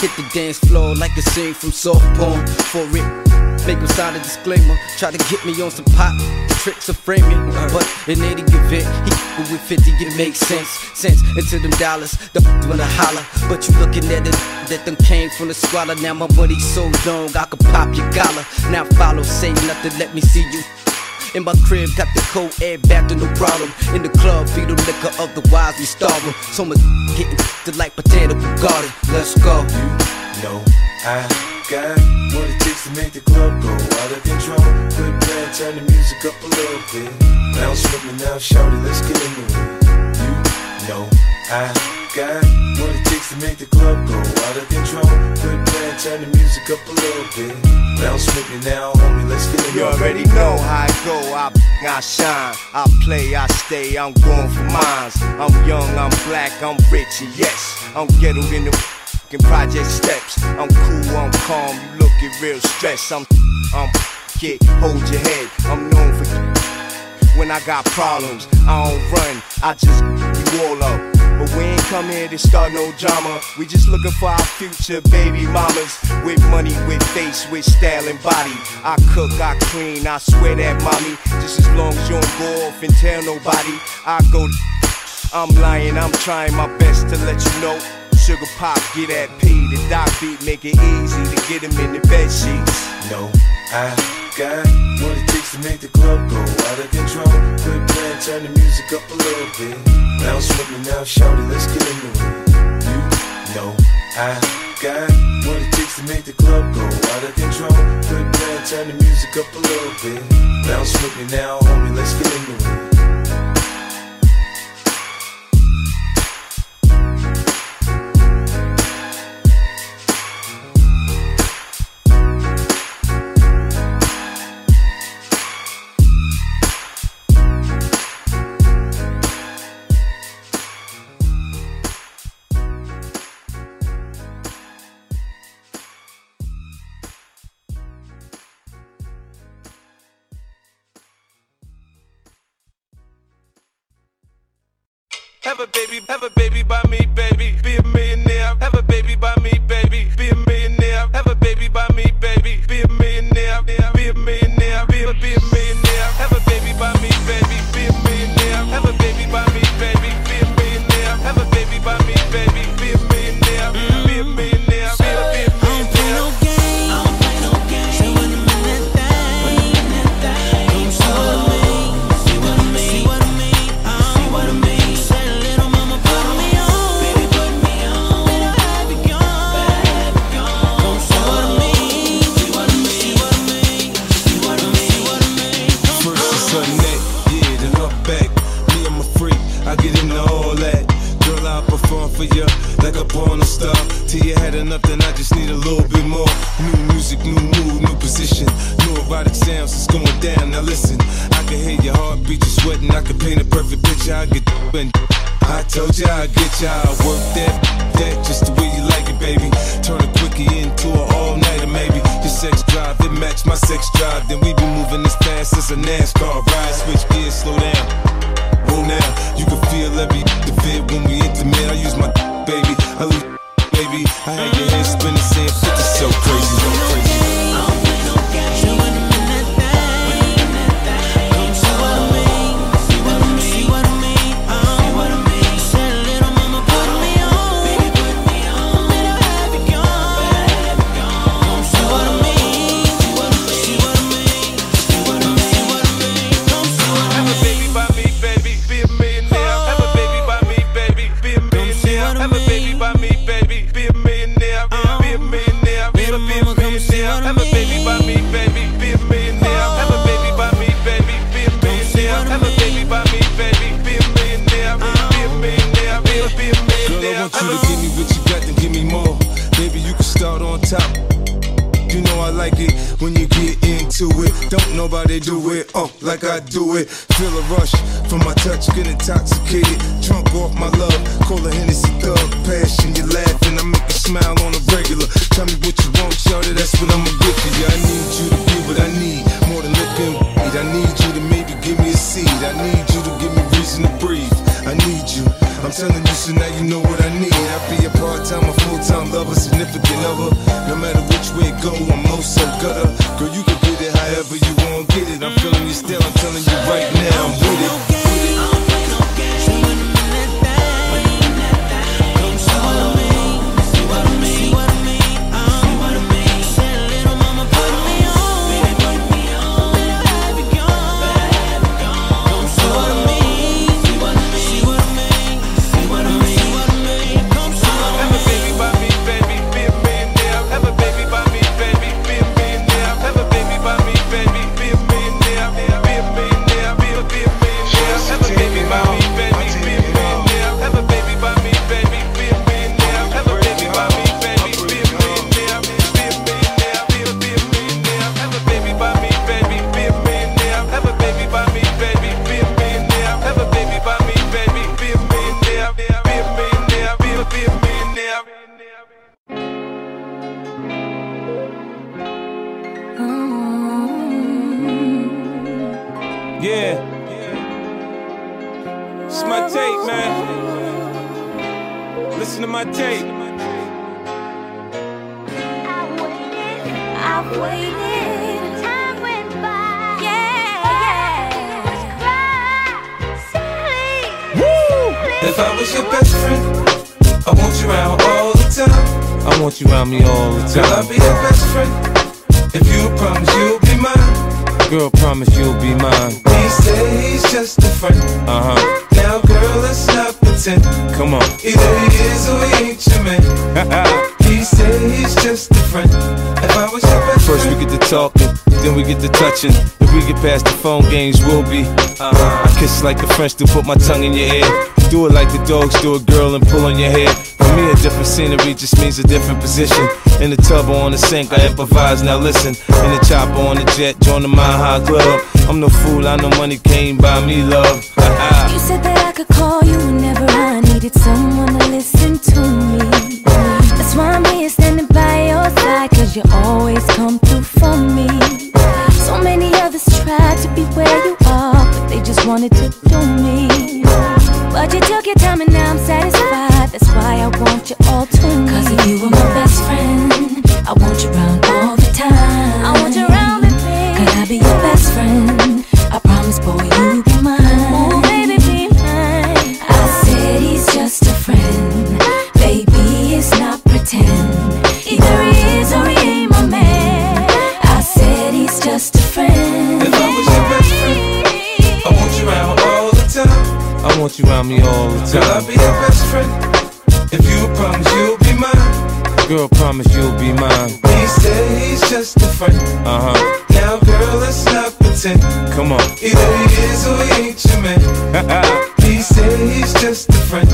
Hit the dance floor like a scene from soft porn. For it, make them sign a disclaimer. Try to get me on some pop, tricks of framing. But in any event, he with 50, it makes sense. Sense into them dollars, the wanna holler. But you looking at it, that them came from the squalor. Now my money's so long, I could pop your collar. Now follow, say nothing, let me see you. In my crib, got the cold air back to no problem. In the club, feed the liquor, otherwise we starving. So much getting the like potato Bacardi. Let's go. You know I got what it takes to make the club go out of control. Quit playing, turn the music up a little bit. Bounce with me now, shout it, let's get into it. You know I got what it takes to make the club go out of control. Quit playing, turn the music up a little bit. Bounce with me now, homie, let's get it. You already know how I go, I shine. I play, I stay, I'm going for mines. I'm young, I'm black, I'm rich, yes. I'm ghettoed in the f***ing project steps. I'm cool, I'm calm, you looking real stressed. I'm kid, hold your head. I'm known for when I got problems. I don't run, I just you all up. But we ain't come here to start no drama. We just looking for our future baby mamas. With money, with face, with style and body. I cook, I clean, I swear that, mommy. Just as long as you don't go off and tell nobody. I go, I'm lying, I'm trying my best to let you know. Sugar pop, get that P, the doc beat, make it easy to get him in the bed sheets. No, I got what it takes to make the club go out of control. Quit playing, turn the music up a little bit. Bounce with me now, shout it, let's get into it. You know I got what it takes to make the club go out of control. Quit playing, turn the music up a little bit. Bounce with me now, homie, let's get into it. Have a baby by me, baby. Be a millionaire. Till you had enough, then I just need a little bit more. New music, new mood, new position. New erotic sounds, it's going down, now listen. I can hear your heartbeat, you sweating. I can paint a perfect picture, I get and I told ya I get ya, I work that just the way you like it, baby. Turn a quickie into an all-nighter, maybe. Your sex drive, it match my sex drive. Then we be moving this fast, it's a NASCAR ride. Switch gears, slow down, roll now. You can feel every bit when we intimate. I use my baby, I lose baby. I had your head spinning, saying 50 so crazy, so crazy. Don't nobody do it, oh, like I do it. Feel a rush from my touch, get intoxicated. Drunk off my love, call a Hennessy thug. Passion, you laughing, I make you smile on a regular. Tell me what you want, shawty, that's what I'ma give to you. I need you to be what I need, more than looking. I need you to maybe give me a seed. I need you to give me reason to breathe. I need you, I'm telling you, so now you know what I need. I'll be a part-time, a full-time lover, significant other. No matter which way it go, I'm low, so gutter. Girl, you can get it however you want, get it. I'm feeling you still, I'm telling you right now, I'm with it. If we get past the phone games, we'll be I kiss like the French do, put my tongue in your ear. Do it like the dogs do a girl and pull on your hair. For me, a different scenery just means a different position. In the tub or on the sink, I improvise, now listen. In the chopper, on the jet, join the Mile High Club. I'm no fool, I know money came by me, love. You said that I could call you whenever I needed someone to listen to me. That's why I'm here standing by your side, cause you always come through for me. So many others tried to be where you are, but they just wanted to do me. But you took your time and now I'm satisfied. That's why I want you all to me. Cause if you were my best friend, I want you around all the time. I want you around with me. Could I be your best friend? I promise, boy, you'll be mine. Oh, baby, be mine. I said he's just a friend. Baby, it's not pretend. Either he is or he ain't my man. I said he's just a friend. If I was your best friend, I want you around all the time. I want you around me all the time. Girl, I'll be your best friend. If you promise you'll be mine. Girl, promise you'll be mine. He said he's just a friend. Now girl, let's not pretend. Come on. Either he is or he ain't your man. He said he's just a friend.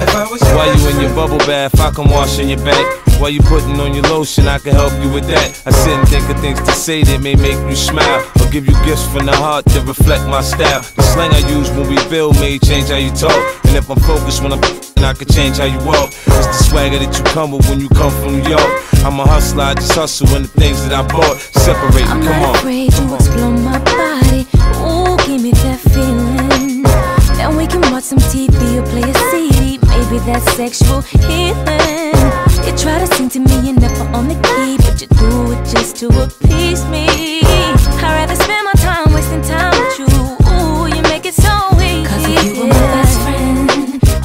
If I was your best friend. Why you in your your bubble bath, I can wash in your back. While you putting on your lotion, I can help you with that. I sit and think of things to say that may make you smile, or give you gifts from the heart that reflect my style. The slang I use when we build may change how you talk, and if I'm focused when I'm and I can change how you walk. It's the swagger that you come with when you come from New York. I'm a hustler, I just hustle in the things that I bought. Separate, come on. I'm not afraid to explore my body. Ooh, give me that feeling. Then we can watch some TV or play a CD. Maybe that's sexual healing. You try to sing to me, you're never on the key, but you do it just to appease me. I'd rather spend my time wasting time with you. Ooh, you make it so easy. 'Cause if you were my best friend,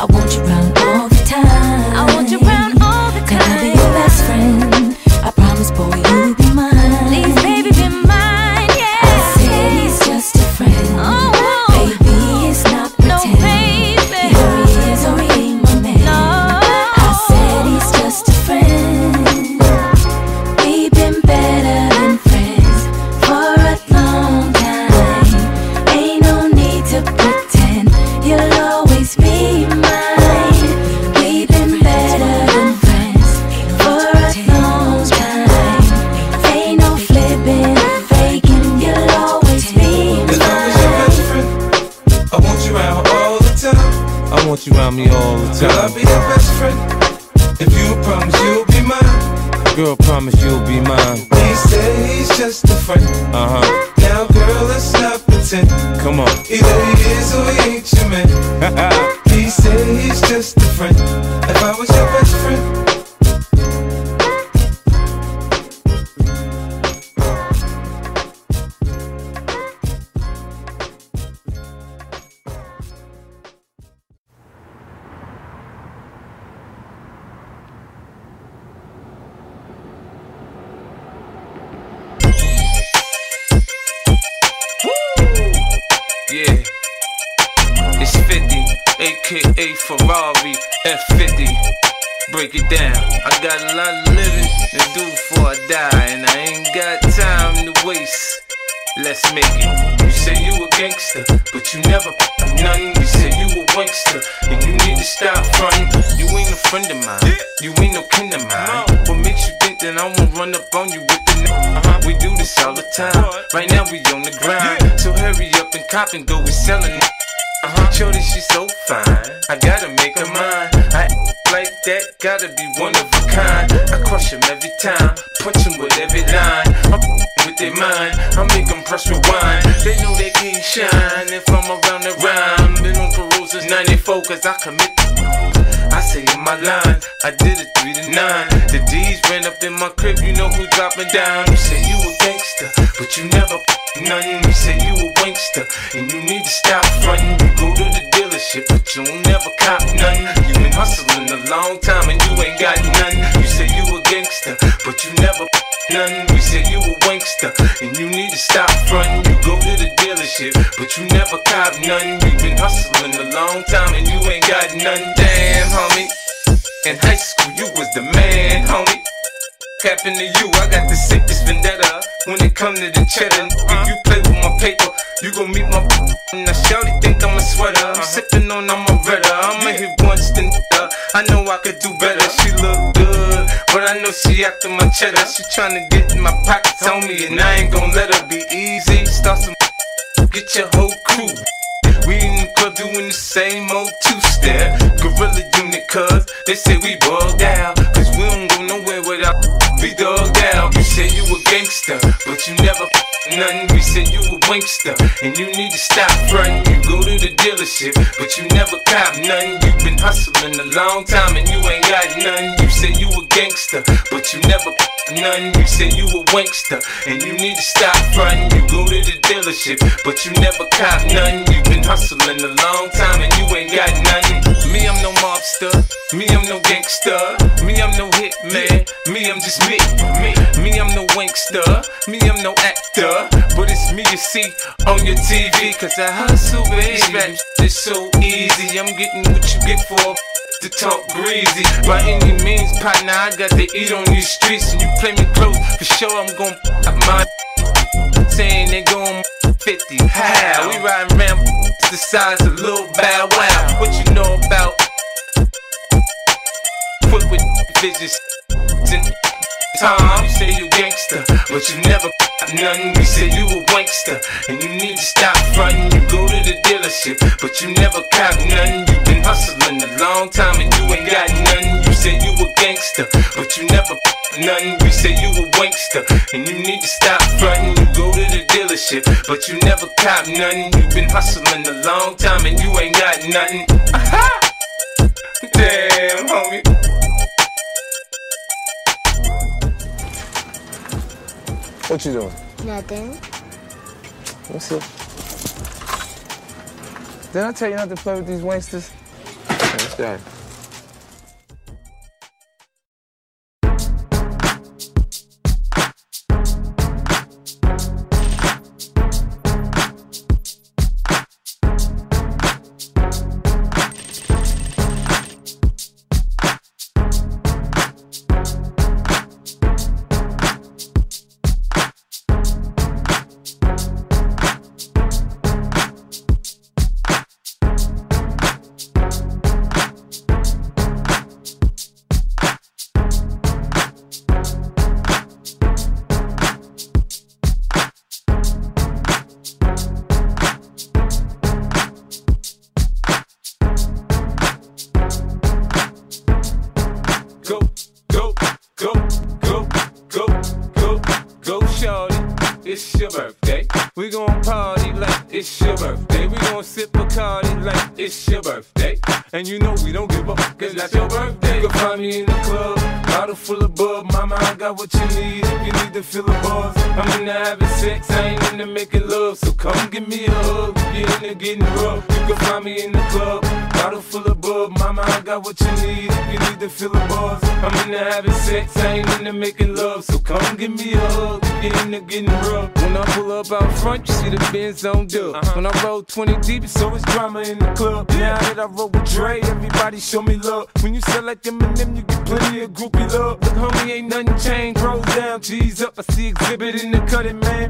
I want you round all the time. I want you round all the time. Can I be your best friend? I promise, boy, you'll be mine. Please, baby, be mine, yeah. I said he's just a friend. Oh, baby, it's not pretend. No, baby. Either he is or he ain't my man. No. I said he's just a friend. We've been better than friends for a long time. Ain't no need to pretend. You'll always be mine. I want you around me all the time. Girl, I'll be your best friend. If you promise you'll be mine. Girl, promise you'll be mine. He said he's just a friend. Now, girl, let's not pretend. Come on. Either he is or he ain't your man. He said he's just a friend. If I was your best friend. AKA Ferrari, F50, break it down. I got a lot of living to do before I die, and I ain't got time to waste. Let's make it. You say you a gangster, but you never nothing. You say you a wankster, and you need to stop frontin'. You ain't a friend of mine, you ain't no kin of mine. What makes you think that I won't run up on you with the We do this all the time, right now we on the grind. So hurry up and cop and go, we sellin' it. Shorty, she's so fine, I gotta make her mine. I like that, gotta be one of a kind. I crush him every time, punch him with every line. I'm with their mind, I make them press rewind. They know they can't shine if I'm around the rhyme. Been on parole since 94, 'cause I commit. I say in my line, I did it 3 to 9. The D's ran up in my crib, you know who dropping down. You say you a gangster, but you never nothing. You say you a wankster, and you need to stop frontin'. You go to the dealership, but you don't never cop nothing. You been hustling a long time, and you ain't got nothing. You say you a gangster, but you never nothing. We say you a wankster, and you need to stop frontin'. You go to the dealership, but you never cop nothing. You been hustling a long time, and you ain't got nothing. Damn, homie, in high school you was the man, homie. Happened to you, I got the sickest vendetta. When it come to the cheddar, if you play with my paper, you gon' meet my and I shawty think I'm a sweater. I'm sippin' on, I'm a redder. I'ma hit once, then I know I could do better. She look good, but I know she after my cheddar. She tryna get in my pockets on me, and I ain't gon' let her be easy. Start some, get your whole crew. We in the club doing the same old two-step. Gorilla unit, 'cause they say we bogged down, 'cause we don't go nowhere without be dogged down. You say you a gangster, but you never nothing. We say you a wankster, and you need to stop frontin'. You go to the dealership, but you never cop nothing. You've been hustling a long time, and you ain't got nothing. You say you a gangster, but you never nothing. You say you a wankster, and you need to stop frontin'. You go to the dealership, but you never cop nothing. You've been hustling a long time, and you ain't got nothing. Me, I'm no mobster. Me, I'm no gangster. Me, I'm no hitman. Me, I'm just me. Me, I'm no wankster. Me, I'm no actor. But it's me you see on your TV, 'cause I hustle, baby. It's so easy. I'm getting what you get for to talk greasy. By any means, partner, I got to eat on these streets. And you play me close, for sure I'm gon' my saying they gon' 50. How? We riding around the size of Lil Bow Wow. What you know about with bitches in time. You say you gangster, but you never none. You say you a wankster, and you need to stop frontin'. You go to the dealership, but you never cop none. You been hustling a long time and you ain't got none. You say you a gangster, but you never none. We say you a wankster, and you need to stop frontin'. You go to the dealership, but you never cop none. You been hustling a long time and you ain't got nothing. Aha! Damn, homie. What you doing? Nothing. What's up? Didn't I tell you not to play with these wanksters? Let's go. It's your birthday, and you know we don't give up, cause that's your birthday. You can find me in the club, bottle full of bub. Mama, I got what you need, if you need to feel the buzz. I'm into having sex, I ain't into making love. So come give me a hug, if you're into getting rough. You can find me in the club, bottle full of bub. Mama, I got what you need, if you need to feel the buzz. I'm into having sex, I ain't into making love. So come give me a hug, if you're into getting rough. When I pull up out front, you see the Benz on dub. When I roll 20 deep, so it's drama in the club. Now that I roll with Dre, everybody show me love. When you sell like M&M, you get plenty of groupie love. Look, homie, ain't nothing changed. Rolls down, G's up. I see exhibit in the cutting, man.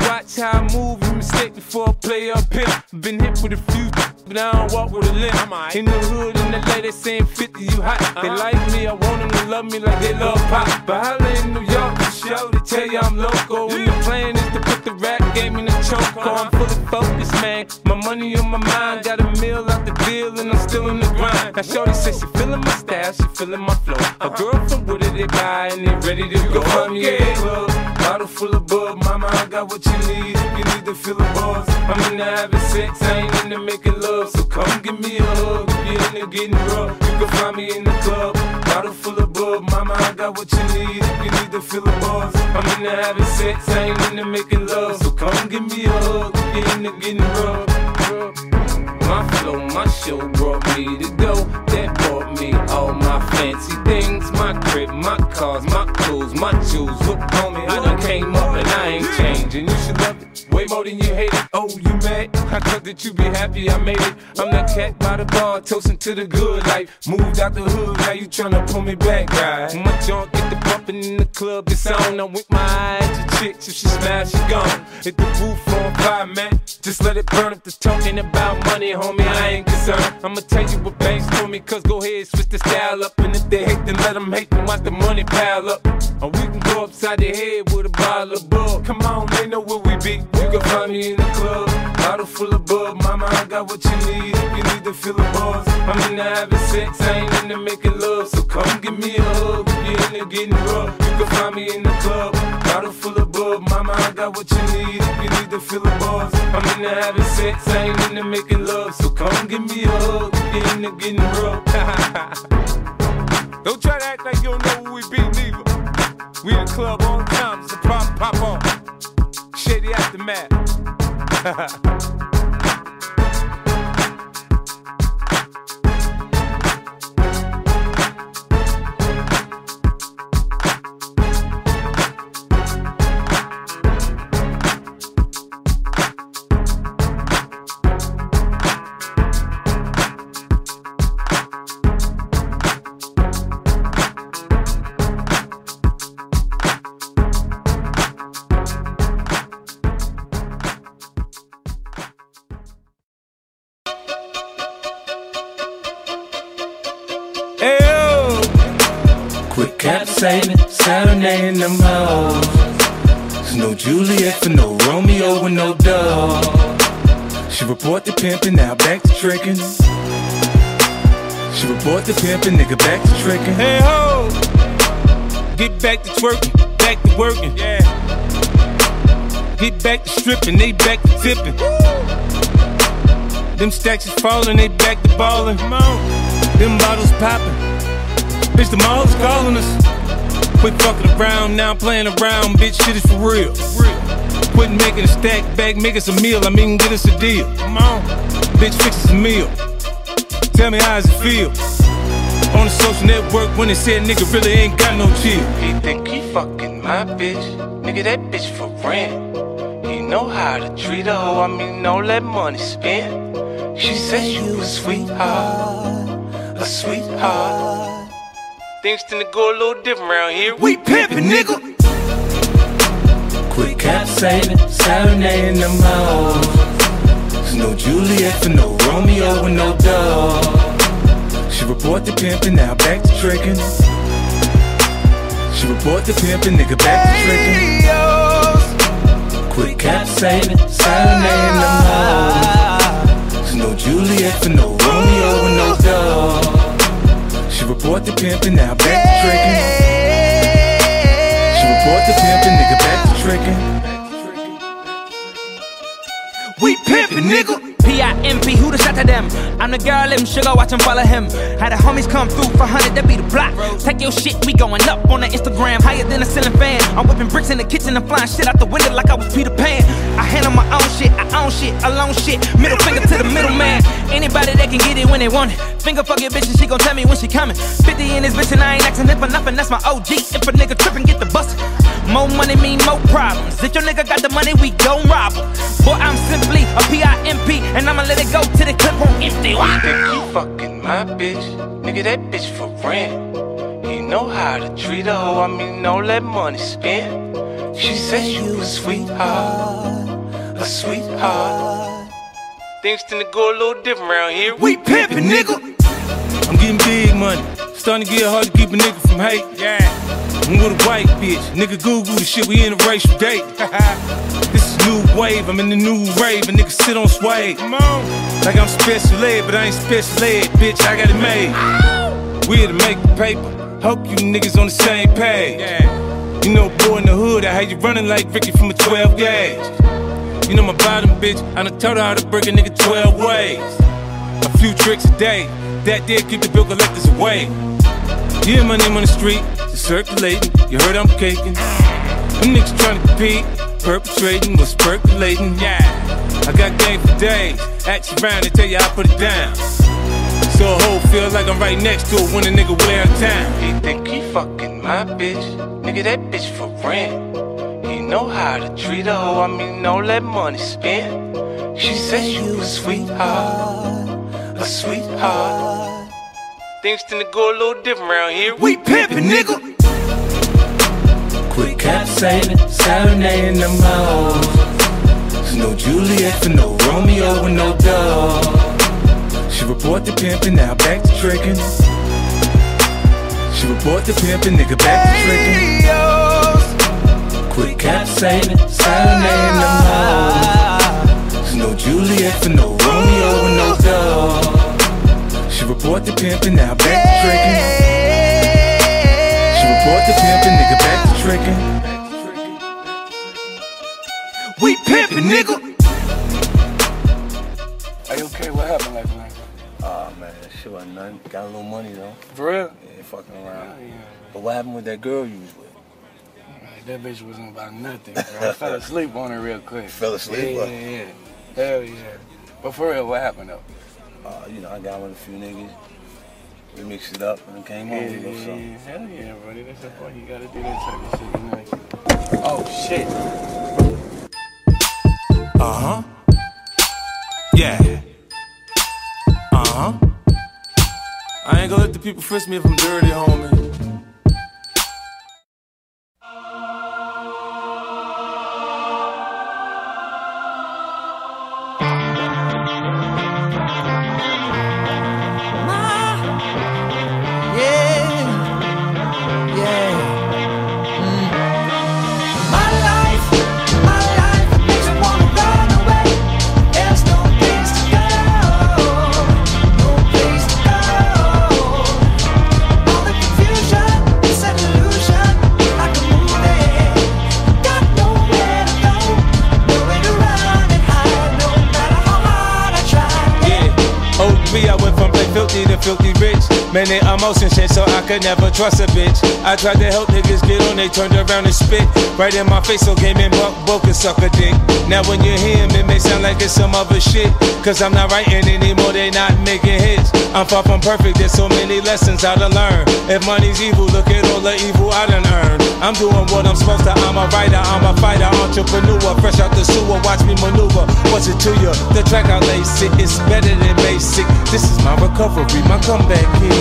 Watch how I move, you mistake before I play up here. Been hit with a few, but I don't walk with a limp. In the hood, in LA, they saying 50, you hot. They like me, I want them to love me like they love pop. But holla in New York, the show, they tell you I'm local. And the plan is to put the rap game in the choke. I'm fully focused, man. My money on my mind, got a meal out the deal, and I'm still in the grind. Now shorty says she feeling my style, she feeling my flow. A girl from Wooded, they buy, and they ready to go. I'm here in the club. Bottle full of bub, mama, I got what you need, if you need to feel the buzz. I'm into having sex, I ain't into making love. So come give me a hug, if you're into getting rough. You can find me in the club. Bottle full of bub, mama, I got what you need, if you need to feel the buzz. I'm into having sex, I ain't into making love. So come give me a hug, if you're into getting rough. My flow, my show brought me to go. That brought me all my fancy things. My crib, my cars, my clothes, my shoes. Look on me, I done came up and I ain't changing. You should love it, way more than you hate it. Oh, you mad? I thought that you be happy I made it. I'm that cat by the bar, toasting to the good life. Moved out the hood, now you tryna pull me back, guys. When my junk get the bumping in the club, it's on. I'm with my eyes to chicks, if she smiles, she gone. Hit the roof on fire, man, just let it burn. If they're talking about money, homie, I ain't concerned. I'ma tell you what banks for me, cause go ahead, switch the style up. And if they hate, then let them hate, them watch the money pile up. Or we can go upside the head with a bottle of bug. Come on, they know where we be. You can find me in the club. Bottle full of bug, mama, I got what you need, if you need to feel the buzz. I'm into having sex, I ain't into making love. So come give me a hug, if you're into getting rough. You can find me in the club. Bottle full of bug, mama, I got what you need, if you need to feel the buzz. I'm into having sex, I ain't into making love. So come give me a hug, if you're into getting rough. Don't try to act like you don't know where we be, neither. We in the club on time, it's a problem, pop on. Shady Aftermath. kept saving, serenading them hoes. No Juliet for no Romeo and no dough. She report the pimpin', now back to trickin'. She report the pimpin', nigga back to trickin'. Hey ho! Get back to twerkin', back to workin'. Yeah. Get back to strippin', they back to tippin'. Woo. Them stacks is fallin', they back to ballin'. Come on. Them bottles poppin'. Bitch, the mall's calling us. Quit fucking around, now I'm playing around. Bitch, shit is for real. Quit making a stack back, make us a meal. I mean, get us a deal. Come on, bitch, fix us a meal. Tell me how it feels. On the social network, when they said nigga really ain't got no chill. He think he fucking my bitch. Nigga, that bitch for rent. He know how to treat her, oh, I mean, all that money spent. She said you a sweetheart, a sweetheart. Things tend to go a little different around here. We pimpin', nigga. Quick cap saving, serenading them hoes. There's no Juliet for no Romeo and no dough. She report the pimpin', now back to trickin'. She report the pimpin', nigga back to trickin'. Quick cap saving, serenading them hoes. There's no Juliet for no Romeo and no dough. She report the pimpin', now back to trickin'. She report the pimpin', nigga back to trickin'. We pimpin', nigga. P-I-M-P, who the shot to them? I'm the girl, let him sugar, watch him follow him. Had the homies come through for 100, that be the block. Take your shit, we going up on the Instagram, higher than a ceiling fan. I'm whipping bricks in the kitchen and flying shit out the window like I was Peter Pan. I handle my own shit, I own shit, alone shit. Middle finger to the middleman. Anybody that can get it when they want it. Finger fuck your bitch and she gon' tell me when she coming. 50 in this bitch and I ain't asking him for nothing. That's my OG. If a nigga trippin', get the bust. More money mean more problems. If your nigga got the money, we gon' rob him. Boy, I'm simply a P-I-M-P, and I'ma let it go to the clip on empty. Wow. Think you fucking my bitch, nigga that bitch for rent. He know how to treat her, oh, I mean all that money spent. She said you a sweetheart, a sweetheart. Things tend to go a little different around here. We pimpin', nigga. I'm getting big money, starting to get hard to keep a nigga from hate. Yeah, I'm with a white bitch, nigga Google the shit, we in a racial date. This is new wave, I'm in the new rave, a nigga sit on sway. Come on, like I'm special ed, but I ain't special ed, bitch, I got it made. Ow. We here to make the paper, hope you niggas on the same page. Yeah. You know, boy in the hood, I had you running like Ricky from a 12 gauge. You know my bottom bitch, I done told her how to break a nigga 12 ways. A few tricks a day, that did keep the bill collectors away. You hear my name on the street, it's circulating, you heard I'm caking. Them niggas trying to compete, perpetrating what's percolating. Yeah, I got game for days, ask around and tell you I put it down. So a hoe feels like I'm right next to her when a nigga way out of town. He think he fucking my bitch. Nigga, that bitch for rent. He know how to treat her, oh, I mean all that money spent. She said you a sweetheart, a sweetheart. Things tend to go a little different around here. We pimpin', nigga. Quick cap saving, serenading them hoes. There's no Juliet for no Romeo and no dough. She report the pimpin', now back to trickin'. She report the pimpin', nigga back to trickin'. Quick cap saving, serenading them hoes. There's no Juliet for no Romeo and no dough. She report the pimpin', now back to trickin'. She report the pimpin', nigga back to trickin'. We pimpin', nigga. Are you okay? What happened, like, man? Aw, man, that shit wasn't nothing. Got a little money, though. For real? Fucking around. Yeah. But what happened with that girl you was with? That bitch wasn't about nothing, bro. I fell asleep on her real quick. Fell asleep on her? Yeah. Hell yeah. But for real, what happened though? You know, I got with a few niggas. We mixed it up and it came over. Yeah. Hell yeah, buddy. That's the point. You gotta do that type of shit. You know. Oh shit. Uh-huh. Yeah. Uh-huh. I ain't gonna let the people frisk me if I'm dirty, homie. My, yeah, yeah. 3, I went from play filthy to filthy rich. Man, they almost and shit, so I could never trust a bitch. I tried to help niggas get on, they turned around and spit right in my face, so game and broke and suck a dick. Now when you hear him, it may sound like it's some other shit, cause I'm not writing anymore, they not making hits. I'm far from perfect, there's so many lessons I done learned. If money's evil, look at all the evil I done earned. I'm doing what I'm supposed to, I'm a writer, I'm a fighter, entrepreneur, fresh out the sewer, watch me maneuver. What's it to you? The track I lace it, it's better than basic. This is my recovery, my comeback kid.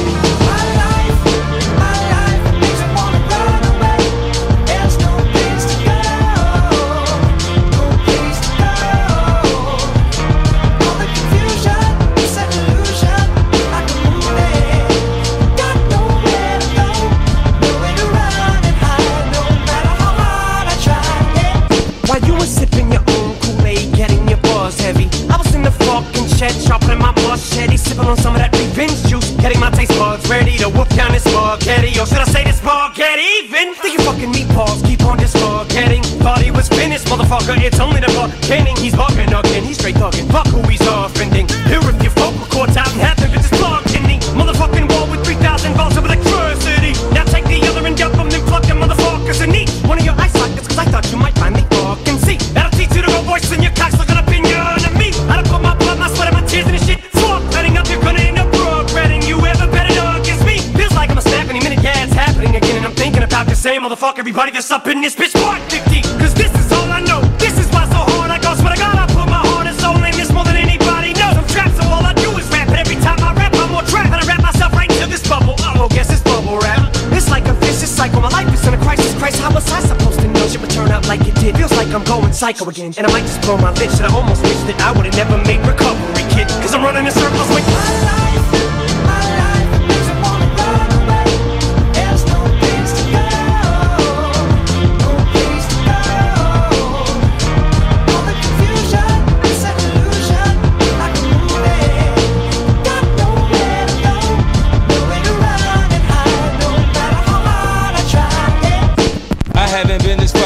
Chopping my boss, Shady, sipping on some of that revenge juice. Getting my taste buds ready to whoop down this spaghetti. Or should I say this spaghetti even? Think you fucking meatballs, keep on this spaghetti. Thought he was finished, motherfucker, it's only the bargaining. He's barking again, he's straight thugging, fuck who he's offending. He'll rip your vocal cords out and have them bitches plugged in the motherfucking wall with 3,000 volts of electricity. Now take the other and dump them, then plug them motherfuckers in each one of your ice sockets, cause I thought you might find me fucking see. That'll teach you to go voice in your cocks looking up in your enemy. I done put my blood, my sweat, and the shit, fuck, letting up, you're gonna end up regretting. You ever better dog against me? Feels like I'm a snap any minute, yeah, it's happening again. And I'm thinking about the same motherfucker, everybody that's up in this bitch, part 50. Cause this is all I know, this is why so hard I go. Swear to God, I put my heart and soul in this more than anybody knows. I'm trapped, so all I do is rap, and every time I rap, I'm more trapped. And I wrap myself right into this bubble, I won't guess it's bubble wrap. It's like a vicious cycle, my life is in a crisis. Christ, how was I supposed to know shit would turn out like it did? Feels like I'm going psycho again, and I might just blow my lid. Shit, I almost wish that I would've never made recovery, kid, cause I'm running in circles with my life.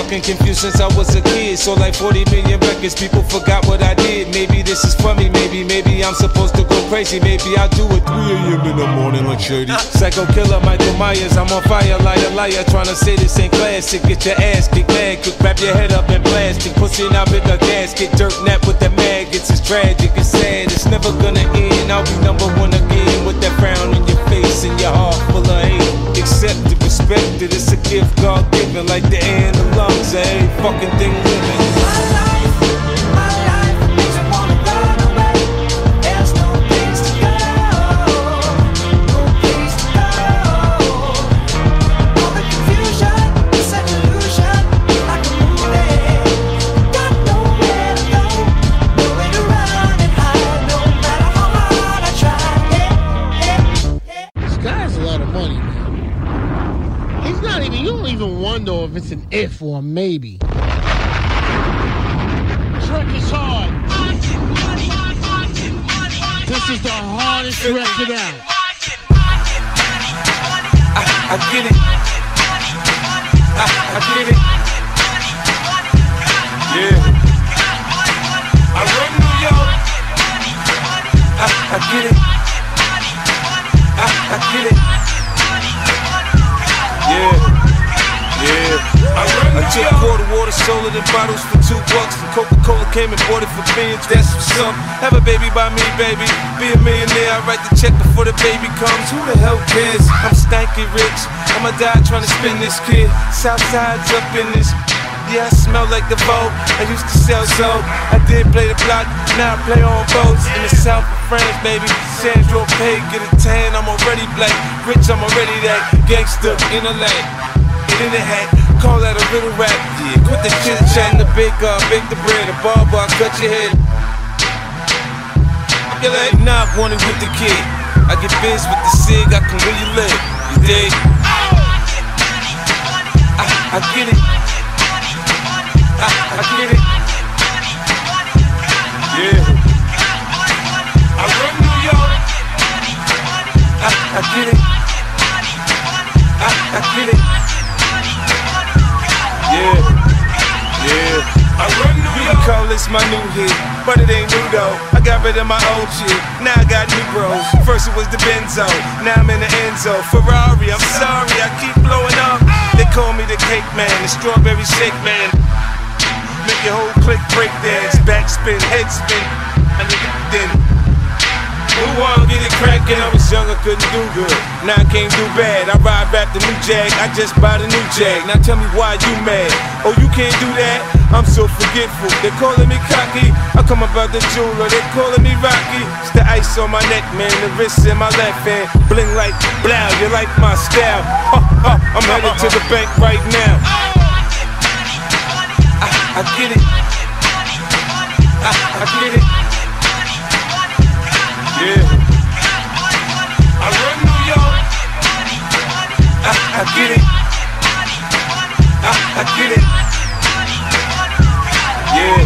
Confused since I was a kid, so like 40 million records, people forgot what I did. Maybe this is funny, maybe I'm supposed to go crazy. Maybe I'll do it 3 a.m. in the morning like Shady. Psycho killer Michael Myers, I'm on fire, liar, tryna say this ain't classic. Get your ass kicked, mad, cook, wrap your head up in plastic. Pussy now in a gasket, dirt nap with the maggots. It's tragic, it's sad, it's never gonna end. I'll be #1 again with that frown on your face and your heart full of hate. Accept it, respect it, it's a gift God given, like the air and the lungs, I ain't fucking thing living. Wonder if it's an if or a maybe. Trick is hard. I get money. This is the hardest record out. I get it. I get it. Yeah. I run New York. I get it. I get it. Yeah. Yeah, I took a quart of water, sold it in bottles for $2. The Coca-Cola came and bought it for $billions, that's for some. Have a baby by me, baby. Be a millionaire, I write the check before the baby comes. Who the hell cares? I'm stanky rich. I'ma die trying to spin this kid. Southside's up in this. Yeah, I smell like the Vogue, I used to sell soap. I did play the block, now I play on boats. In the south of France, baby, Sandro Pay, get a tan, I'm already black. Rich, I'm already that gangster in the lake. In the hat, call that a little rap. Yeah, quit the chit chat and the bake the bread, the barber, I cut your head. You're like, nah, I want it with the kid. I get biz with the cig, I can really live. You dig? I get it. I get it. Yeah. I run New York. I get it. I get it. Yeah, yeah. I run New York. You can call this my new hit, but it ain't new though. I got rid of my old shit, now I got new bros. First it was the Benzo, now I'm in the Enzo. Ferrari, I'm sorry, I keep blowing up. They call me the cake man, the strawberry shake man. Make your whole clique break dance, backspin, headspin. I need it then. Who wanna get it crackin'? I was young, I couldn't do good. Now I can't do bad. I ride back the new Jag, I just bought a new Jag. Now tell me why you mad? Oh, you can't do that? I'm so forgetful. They're calling me cocky. I come about the jeweler, they're calling me Rocky. It's the ice on my neck, man. The wrist in my left hand. Bling like blow, you like my style. I'm headed to the bank right now. I get it. I get it. Yeah. I run New York. I get it. I get it. Yeah.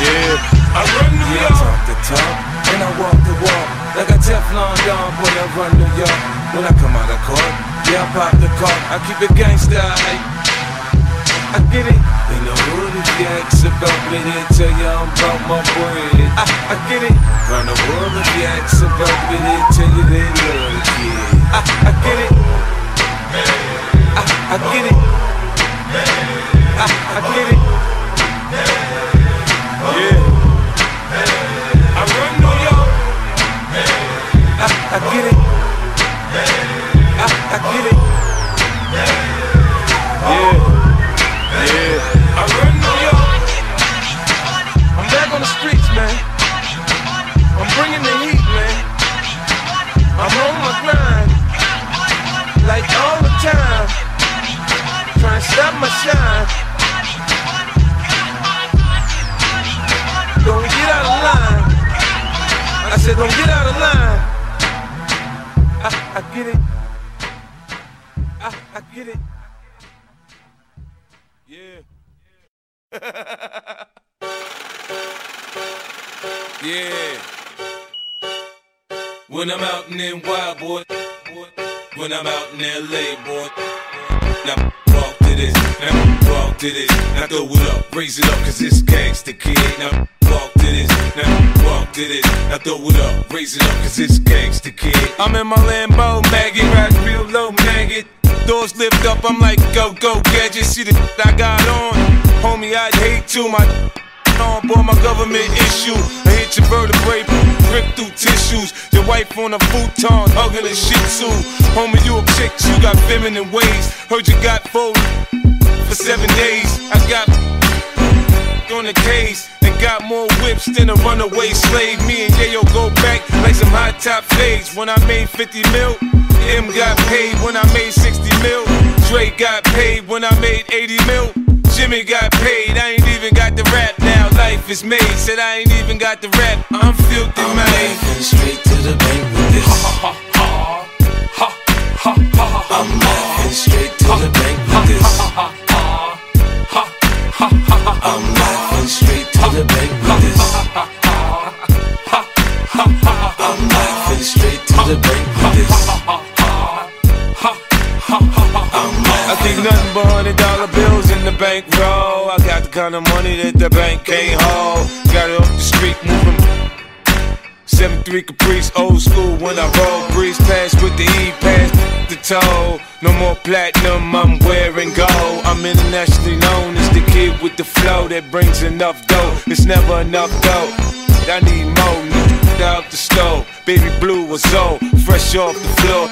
Yeah. I run New York. I talk the talk and I walk the walk. Like a Teflon don, boy, I run New York. When I come out of court, yeah, I pop the car. I keep it gangsta. I get it. They know who the yaks about me, they tell you I'm about my bread. I get it. Round the world of yaks about me, they tell you they love it. Yeah. I get it. I get it. I get it. Yeah. I run New York. I get it. I get it. Yeah. Yeah, I run New York. I'm back on the streets, man. I'm bringing the heat, man. I'm on my grind, like all the time. Trying to stop my shine. Don't get out of line. I said, don't get out of line. I get it. I get it. Yeah. Yeah. When I'm out in NY, boy. When I'm out in LA, boy. Now walk to this. Now walk to this. Now throw it up, raise it up, cause it's gangsta kid. Now walk to this. Now walk to this. Now throw it up, raise it up, cause it's gangsta kid. I'm in my Lambo, maggot, riding real low, maggot. Doors lift up, I'm like, go, go, gadget. See the I got on, homie, I'd hate to. My on board, my government issue. I hit your vertebrae, rip through tissues. Your wife on a futon, hugging a shih tzu. Homie, you a chick, you got feminine ways. Heard you got folded for 7 days. I got on the case and got more whips than a runaway slave. Me and Ye-Yo go back like some high top fades. When I made 50 mil. M got paid when I made 60 mil. Dre got paid when I made 80 mil. Jimmy got paid, I ain't even got the rap now. Life is made, said I ain't even got the rap. I'm filthy, I'm man. I'm laughing straight to the bank with this. Ha, ha, ha, ha, ha. I'm laughing straight to the bank with this. Ha, ha, ha, ha, ha. I'm laughing straight to the bank with this. Ha, ha, ha, ha. I'm laughing straight to the bank with this. I think nothing but $100 bills in the bank roll. I got the kind of money that the bank can't hold. Got it off the street, moving 7-3 Caprice, old school when I roll. Breeze pass with the E, pass the toe. No more platinum, I'm wearing gold. I'm internationally known as the kid with the flow that brings enough dough. It's never enough dough. I need more, nigga, out the stove. Baby blue was old, fresh off the floor.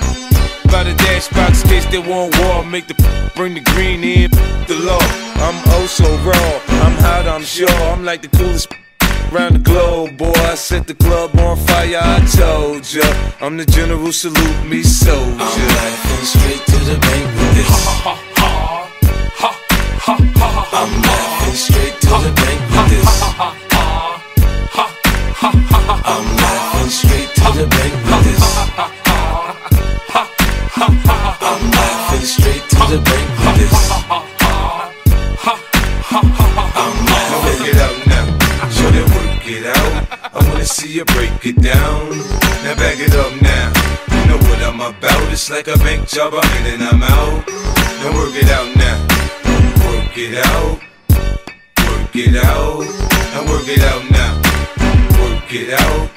By the dash box, case they want war. Make the bring the green in, the law. I'm oh so raw, I'm hot, I'm sure. I'm like the coolest around the globe, boy. I set the club on fire, I told ya. I'm the general, salute me, soldier. I'm laughing straight to the bank with this. Ha, ha, ha, ha, ha, ha, ha. I'm laughing straight to the bank with this. Ha, ha, ha, ha, ha, ha. I'm laughing straight to the bank with this. Ha, ha, ha, ha. I'm laughing straight to the bank with this. I'm laughing. Work it out now, show that work it out. I wanna see you break it down. Now back it up now. You know what I'm about. It's like a bank job, I'm in and I'm out. Now work it out now. Work it out. Work it out. Now work it out now. Work it out.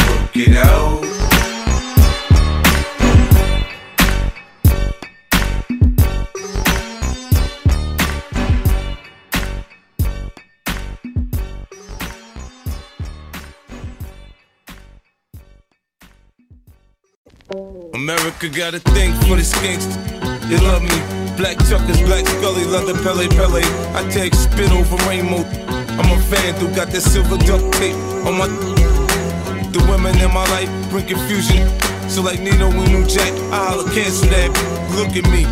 Work it out. America got a thing for the skinks. They love me. Black Chuckers, Black Scully, leather Pele Pele. I take spit over rainbow. I'm a fan who got that silver duct tape on my. The women in my life bring confusion. So like Nino and New Jack, I holla cancel that. Look at me.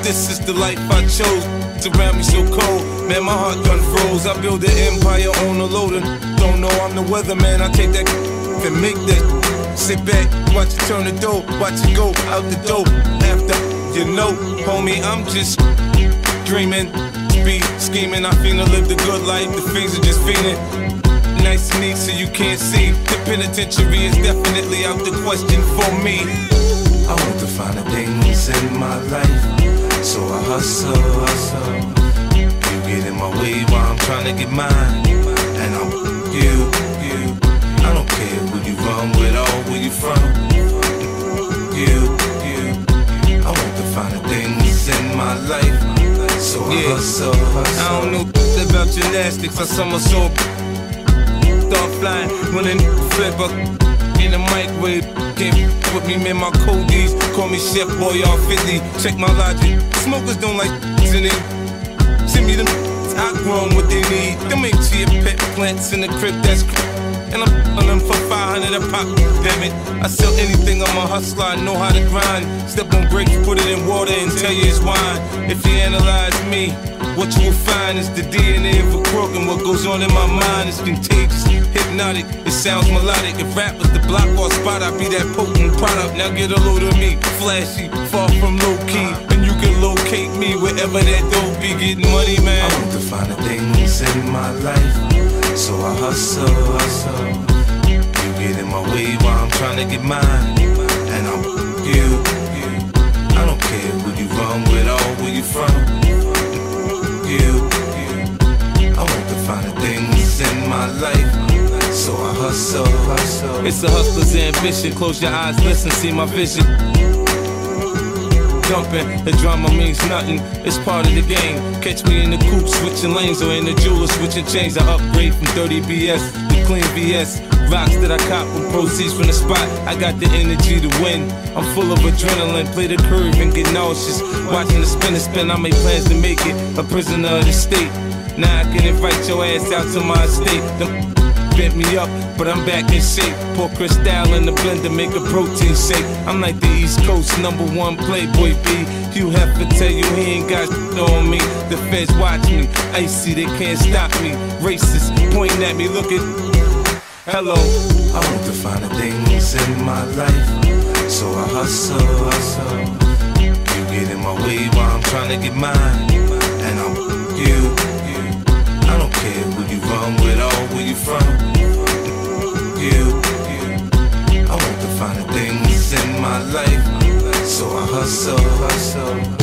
This is the life I chose. Around me so cold, man, my heart done froze. I build an empire on a loader. Don't know I'm the weatherman. I take that and make that. Sit back, watch it turn the dough, watch it go out the door. After, you know, homie, I'm just dreaming, be scheming. I finna live the good life, the fiends are just fiending. Nice and neat so you can't see. The penitentiary is definitely out the question for me. I want to find a things in my life. So I hustle, hustle. You get in my way while I'm trying to get mine. And I'm you. I don't care who you run with or where you from. You. I want to find the things in my life. So I hustle. I don't know about gymnastics. I somersault. Start flying when it flip up. In the microwave, can't put me in my coldies. Call me Chef Boyard 50. Check my logic. Smokers don't like in it. Send me them. I grown what they need. Them ain't chia pet plants in the crib. That's and I'm on them for 500 a pop. Damn it, I sell anything. I'm a hustler. I know how to grind. Step on grapes, put it in water, and tell you it's wine. If you analyze me, what you will find is the DNA of a crook, and what goes on in my mind is contagious, hypnotic, it sounds melodic. If rap was the block or spot, I'd be that potent product. Now get a load of me, flashy, far from low-key, and you can locate me wherever that dope be. Getting money, man. I want to find the things in my life, so I hustle. You get in my way while I'm trying to get mine, and I'm you. I don't care who you run with or where you from. You. I want to find the things in my life, so I hustle. It's a hustler's ambition. Close your eyes, listen, see my vision. Dumping, the drama means nothing. It's part of the game. Catch me in the coupe, switching lanes, or in the jeweler, switching chains. I upgrade from dirty BS to clean BS. Rocks that I cop with proceeds from the spot. I got the energy to win. I'm full of adrenaline. Play the curve and get nauseous. Watching the spin and spin. I make plans to make it a prisoner of the state. Now I can invite your ass out to my estate. Them bent me up, but I'm back in shape. Pour Cristal in the blender, make a protein shake. I'm like the East Coast #1 playboy B. Hugh Hefner tell you he ain't got shit on me. The feds watch me. Icy, they can't stop me. Racist, pointing at me, look at. Hello, I want to find the things in my life, so I hustle. You get in my way while I'm trying to get mine, and I'm you. I don't care who you run with or where you from. You. I want to find the things in my life, so I hustle.